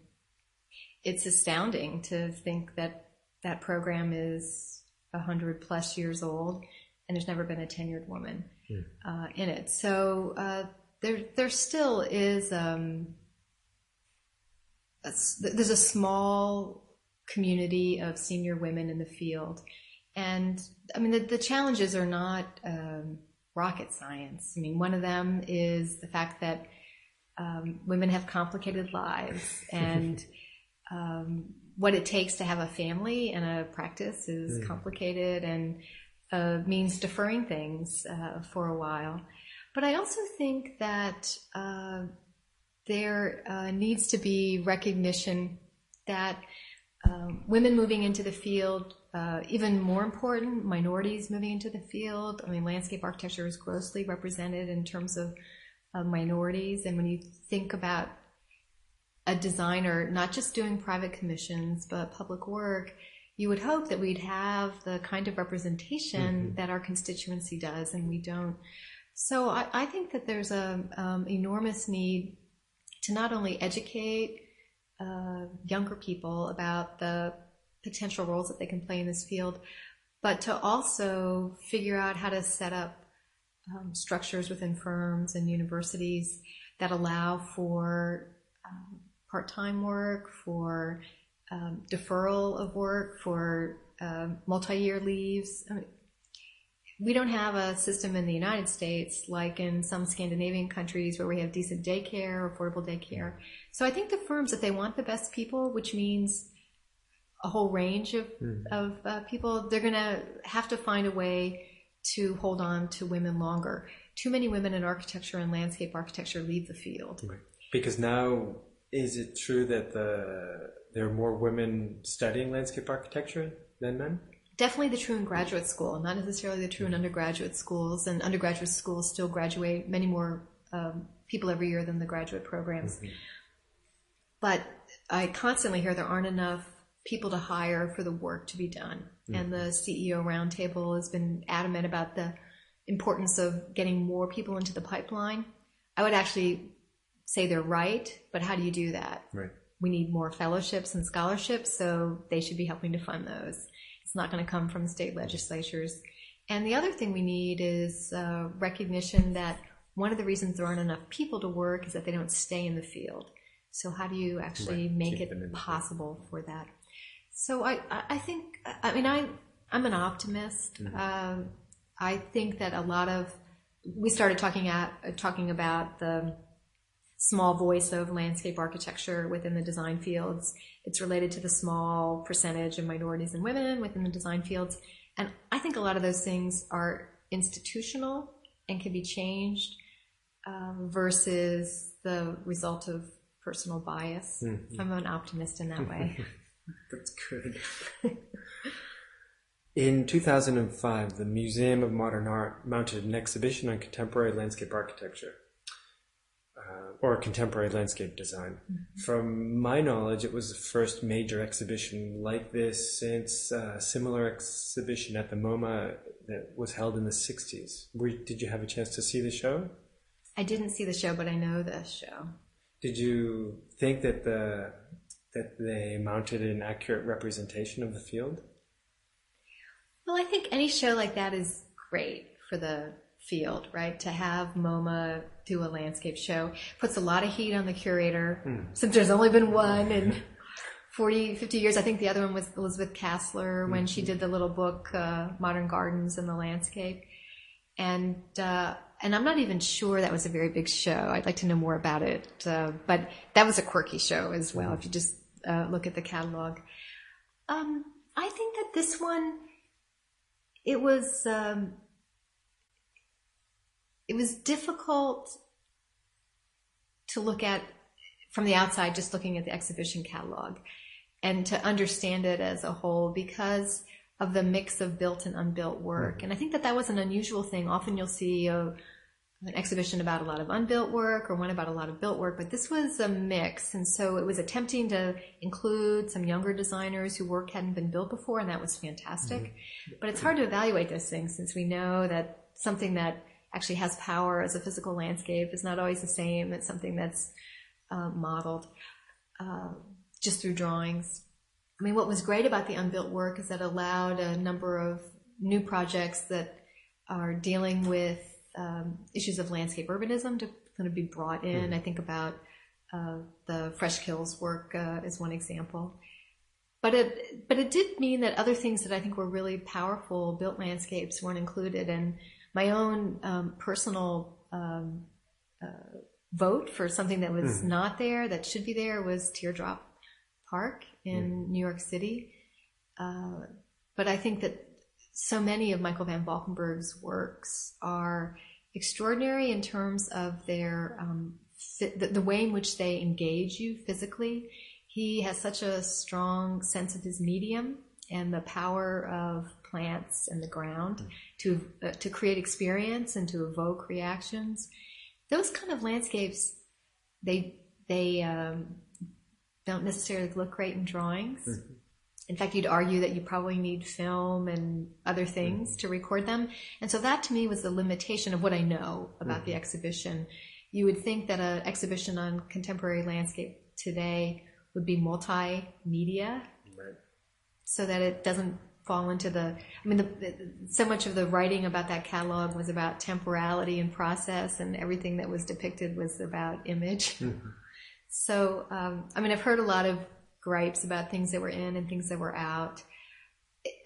it's astounding to think that that program is one hundred plus years old, and there's never been a tenured woman mm. uh, in it. So uh, there, there still is um, a, there's a small community of senior women in the field. And I mean, the, the challenges are not um, rocket science. I mean, one of them is the fact that um, women have complicated lives, and um, what it takes to have a family and a practice is mm. complicated, and uh, means deferring things uh, for a while. But I also think that uh, there uh, needs to be recognition that Um, women moving into the field, uh, even more important, minorities moving into the field. I mean, landscape architecture is grossly represented in terms of uh, minorities. And when you think about a designer not just doing private commissions, but public work, you would hope that we'd have the kind of representation mm-hmm. that our constituency does, and we don't. So I, I think that there's an um, enormous need to not only educate Uh, younger people about the potential roles that they can play in this field, but to also figure out how to set up um, structures within firms and universities that allow for um, part-time work, for um, deferral of work, for uh, multi-year leaves. I mean, we don't have a system in the United States like in some Scandinavian countries where we have decent daycare, affordable daycare. So I think the firms, if they want the best people, which means a whole range of, mm. of uh, people, they're going to have to find a way to hold on to women longer. Too many women in architecture and landscape architecture leave the field. Right. Because now, is it true that the, there are more women studying landscape architecture than men? Definitely the true in graduate school, not necessarily the true in undergraduate schools. And undergraduate schools still graduate many more um, people every year than the graduate programs. Mm-hmm. But I constantly hear there aren't enough people to hire for the work to be done. Mm-hmm. And the C E O Roundtable has been adamant about the importance of getting more people into the pipeline. I would actually say they're right, but how do you do that? Right. We need more fellowships and scholarships, so they should be helping to fund those. It's not going to come from state legislatures. And the other thing we need is uh, recognition that one of the reasons there aren't enough people to work is that they don't stay in the field. So how do you actually right. make Keep it possible for that? So I, I think, I mean, I, I'm an optimist. Mm-hmm. Um, I think that a lot of, we started talking, at, uh, talking about the small voice of landscape architecture within the design fields. It's related to the small percentage of minorities and women within the design fields. And I think a lot of those things are institutional and can be changed um, versus the result of personal bias. Mm-hmm. I'm an optimist in that way. That's good. In two thousand five, the Museum of Modern Art mounted an exhibition on contemporary landscape architecture. Uh, or contemporary landscape design. Mm-hmm. From my knowledge, it was the first major exhibition like this since a similar exhibition at the MoMA that was held in the sixties. Were, did you have a chance to see the show? I didn't see the show, but I know the show. Did you think that the that they mounted an accurate representation of the field? Well, I think any show like that is great for the field, right? To have MoMA do a landscape show puts a lot of heat on the curator, mm. since there's only been one in forty, fifty years. I think the other one was Elizabeth Kassler when mm-hmm. she did the little book, uh, Modern Gardens and the Landscape. And, uh, and I'm not even sure that was a very big show. I'd like to know more about it. Uh, but that was a quirky show as well, if you just uh, look at the catalog. Um, I think that this one, it was, um, it was difficult to look at from the outside, just looking at the exhibition catalog, and to understand it as a whole because of the mix of built and unbuilt work. And I think that that was an unusual thing. Often you'll see a, an exhibition about a lot of unbuilt work or one about a lot of built work, but this was a mix. And so it was attempting to include some younger designers whose work hadn't been built before, and that was fantastic. Mm-hmm. But it's hard to evaluate those things since we know that something that actually has power as a physical landscape is not always the same as something that's uh, modeled uh, just through drawings. I mean, what was great about the unbuilt work is that it allowed a number of new projects that are dealing with um, issues of landscape urbanism to kind of be brought in. Mm-hmm. I think about uh, the Fresh Kills work uh, is one example. But it, but it did mean that other things that I think were really powerful, built landscapes, weren't included. And my own um, personal um, uh, vote for something that was mm-hmm. not there, that should be there, was Teardrop Park in mm. New York City. Uh, but I think that so many of Michael Van Valkenburgh's works are extraordinary in terms of their um, fi- the, the way in which they engage you physically. He has such a strong sense of his medium and the power of plants and the ground mm. to uh, to create experience and to evoke reactions. Those kind of landscapes, they they um, don't necessarily look great in drawings. Mm-hmm. In fact, you'd argue that you probably need film and other things mm-hmm. to record them. And so that to me was the limitation of what I know about mm-hmm. the exhibition. You would think that an exhibition on contemporary landscape today would be multimedia, right, so that it doesn't fall into the, I mean, the, the, so much of the writing about that catalog was about temporality and process, and everything that was depicted was about image. Mm-hmm. So, um, I mean, I've heard a lot of gripes about things that were in and things that were out.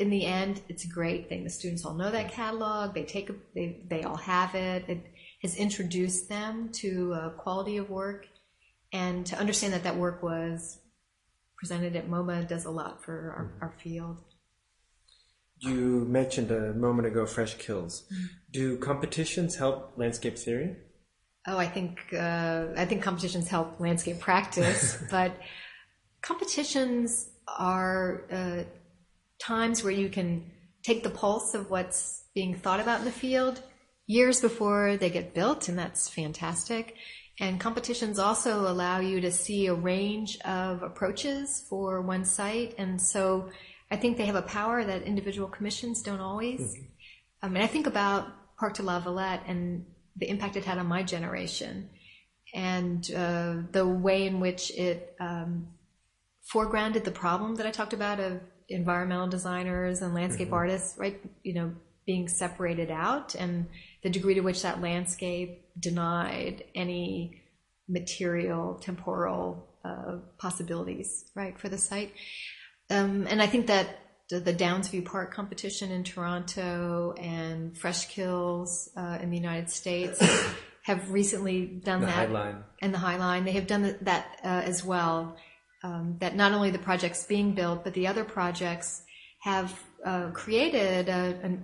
In the end, it's a great thing. The students all know that catalog. They take, a, they, they all have it. It has introduced them to a quality of work, and to understand that that work was presented at MoMA does a lot for our, our field. You mentioned a moment ago Fresh Kills. Mm-hmm. Do competitions help landscape theory? Oh, I think uh, I think competitions help landscape practice, but competitions are uh, times where you can take the pulse of what's being thought about in the field years before they get built, and that's fantastic. And competitions also allow you to see a range of approaches for one site, and so I think they have a power that individual commissions don't always. Mm-hmm. I mean, I think about Parc de la Valette and the impact it had on my generation, and uh, the way in which it um, foregrounded the problem that I talked about of environmental designers and landscape mm-hmm. artists, right? You know, being separated out, and the degree to which that landscape denied any material, temporal uh, possibilities, right, for the site. Um, and I think that the Downsview Park competition in Toronto and Fresh Kills uh, in the United States have recently done the that. The High Line. And the High Line. They have done that uh, as well, um, that not only the projects being built, but the other projects have uh, created a,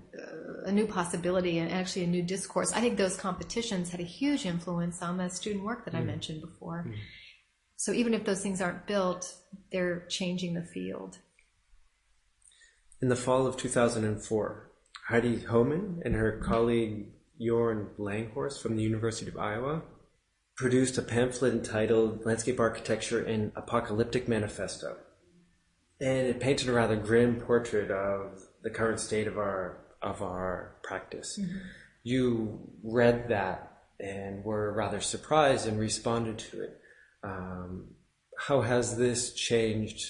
a, a new possibility and actually a new discourse. I think those competitions had a huge influence on the student work that mm. I mentioned before. Mm. So even if those things aren't built, they're changing the field. In the fall of two thousand four, Heidi Homan and her colleague Jorn Langhorst from the University of Iowa produced a pamphlet entitled Landscape Architecture in Apocalyptic Manifesto. And it painted a rather grim portrait of the current state of our of our practice. Mm-hmm. You read that and were rather surprised and responded to it. Um, how has this changed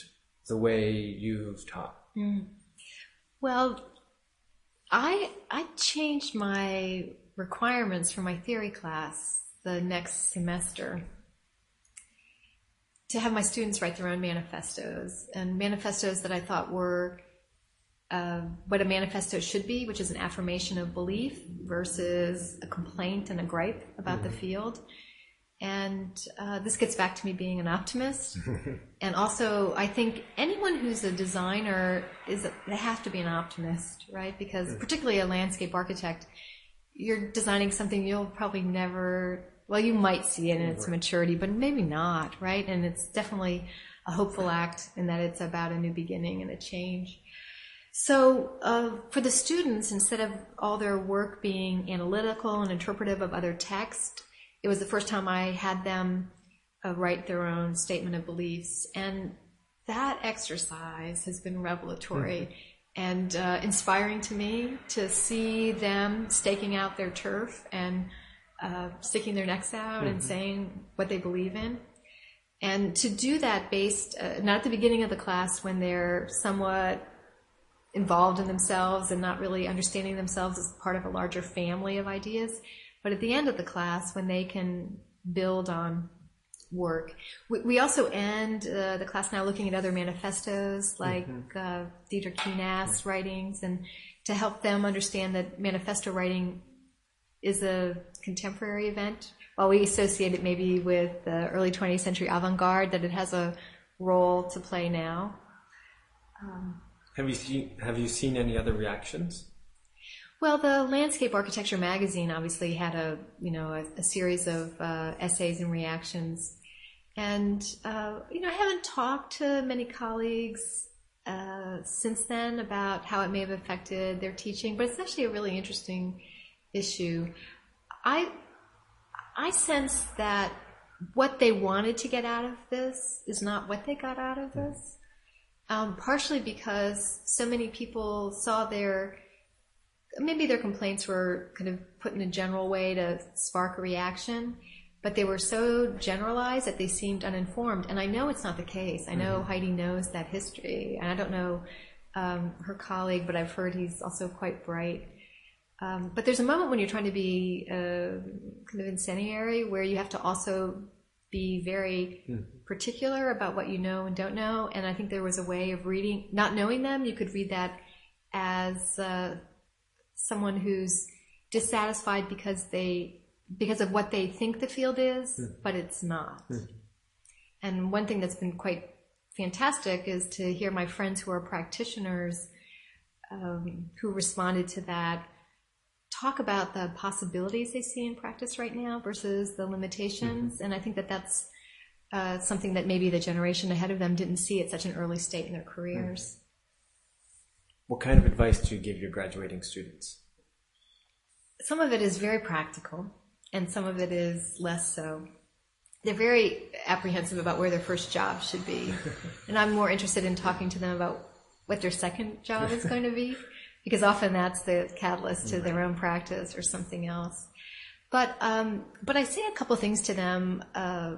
the way you've taught? Mm. Well, I I changed my requirements for my theory class the next semester to have my students write their own manifestos, and manifestos that I thought were uh, what a manifesto should be, which is an affirmation of belief versus a complaint and a gripe about mm. the field. And uh, this gets back to me being an optimist. And also, I think anyone who's a designer, is a, they have to be an optimist, right? Because particularly a landscape architect, you're designing something you'll probably never, well, you might see it in its maturity, but maybe not, right? And it's definitely a hopeful act in that it's about a new beginning and a change. So uh, for the students, instead of all their work being analytical and interpretive of other texts, it was the first time I had them uh, write their own statement of beliefs. And that exercise has been revelatory mm-hmm. and uh, inspiring to me to see them staking out their turf and uh, sticking their necks out mm-hmm. and saying what they believe in. And to do that based, uh, not at the beginning of the class when they're somewhat involved in themselves and not really understanding themselves as part of a larger family of ideas, but at the end of the class, when they can build on work. We, we also end uh, the class now looking at other manifestos, like mm-hmm. uh, Dieter Kienast's mm-hmm. writings, and to help them understand that manifesto writing is a contemporary event. While we associate it maybe with the early twentieth century avant-garde, that it has a role to play now. Um, have you seen, have you seen any other reactions? Well, the Landscape Architecture magazine obviously had a, you know, a, a series of uh, essays and reactions, and uh, you know, I haven't talked to many colleagues uh, since then about how it may have affected their teaching, but it's actually a really interesting issue. I I sense that what they wanted to get out of this is not what they got out of this, um, partially because so many people saw their maybe their complaints were kind of put in a general way to spark a reaction, but they were so generalized that they seemed uninformed. And I know it's not the case. I know mm-hmm. Heidi knows that history, and I don't know um, her colleague, but I've heard he's also quite bright. Um, but there's a moment when you're trying to be uh, kind of incendiary where you have to also be very mm-hmm. particular about what you know and don't know. And I think there was a way of reading, not knowing them, you could read that as... Uh, someone who's dissatisfied because they because of what they think the field is, mm. but it's not. Mm. And one thing that's been quite fantastic is to hear my friends who are practitioners um, who responded to that talk about the possibilities they see in practice right now versus the limitations. Mm-hmm. And I think that that's uh, something that maybe the generation ahead of them didn't see at such an early state in their careers. Mm. What kind of advice do you give your graduating students? Some of it is very practical, and some of it is less so. They're very apprehensive about where their first job should be, and I'm more interested in talking to them about what their second job is going to be, because often that's the catalyst to their own practice or something else. But um, but I say a couple things to them uh,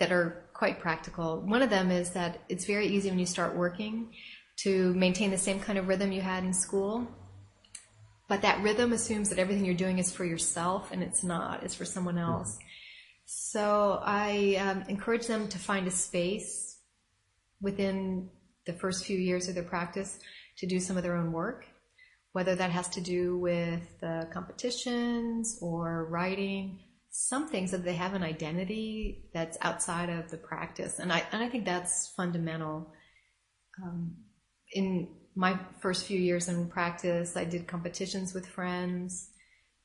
that are quite practical. One of them is that it's very easy when you start working to maintain the same kind of rhythm you had in school. But that rhythm assumes that everything you're doing is for yourself, and it's not. It's for someone else. So I um, encourage them to find a space within the first few years of their practice to do some of their own work, whether that has to do with the competitions or writing, something so that they have an identity that's outside of the practice. And I, and I think that's fundamental. Um, In my first few years in practice, I did competitions with friends.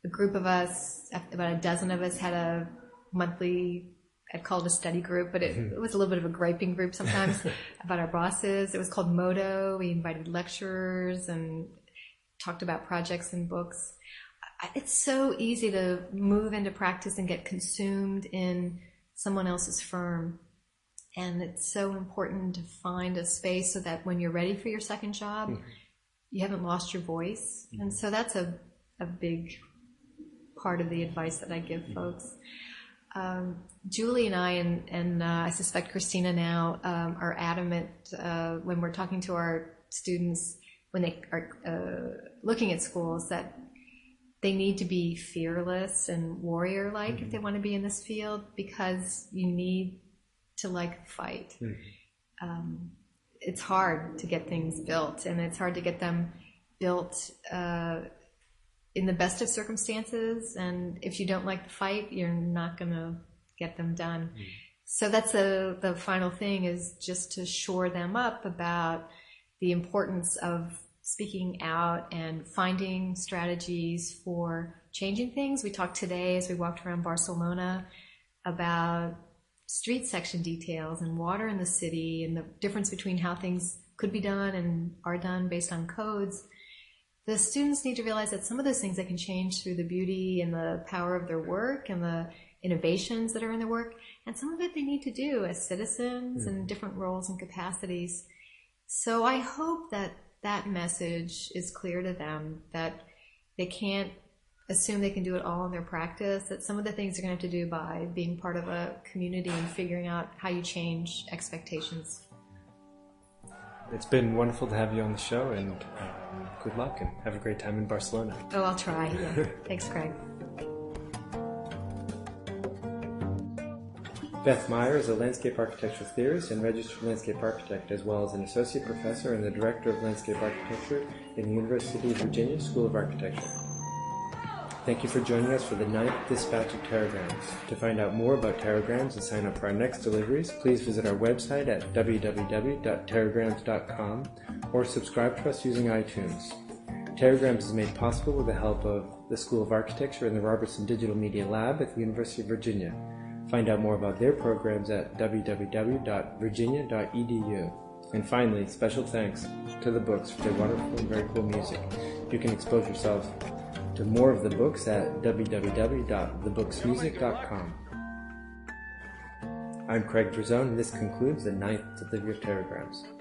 A group of us, about a dozen of us, had a monthly, I'd call it a study group, but it, it was a little bit of a griping group sometimes about our bosses. It was called MODO. We invited lecturers and talked about projects and books. It's so easy to move into practice and get consumed in someone else's firm. And it's so important to find a space so that when you're ready for your second job, mm-hmm. you haven't lost your voice. Mm-hmm. And so that's a, a big part of the advice that I give mm-hmm. folks. Um, Julie and I, and, and uh, I suspect Christina now, um, are adamant uh, when we're talking to our students, when they are uh, looking at schools, that they need to be fearless and warrior-like mm-hmm. if they want to be in this field, because you need to like fight. Mm-hmm. Um, it's hard to get things built, and it's hard to get them built uh, in the best of circumstances. And if you don't like the fight, you're not going to get them done. Mm. So that's the, the final thing, is just to shore them up about the importance of speaking out and finding strategies for changing things. We talked today as we walked around Barcelona about street section details and water in the city and the difference between how things could be done and are done based on codes. The students need to realize that some of those things they can change through the beauty and the power of their work and the innovations that are in their work, and some of it they need to do as citizens mm. in different roles and capacities. So I hope that that message is clear to them, that they can't assume they can do it all in their practice, that some of the things they're going to have to do by being part of a community and figuring out how you change expectations. It's been wonderful to have you on the show, and um, good luck, and have a great time in Barcelona. Oh, I'll try. Yeah. Thanks, Craig. Beth Meyer is a landscape architecture theorist and registered landscape architect, as well as an associate professor and the director of landscape architecture in the University of Virginia School of Architecture. Thank you for joining us for the ninth dispatch of Terragrams. To find out more about Terragrams and sign up for our next deliveries, please visit our website at w w w dot terragrams dot com or subscribe to us using iTunes. Terragrams is made possible with the help of the School of Architecture and the Robertson Digital Media Lab at the University of Virginia. Find out more about their programs at w w w dot virginia dot e d u. And finally, special thanks to the books for their wonderful and very cool music. You can expose yourself to more of the books at w w w dot the books music dot com. I'm Craig Verzone, and this concludes the ninth delivery of Terragrams.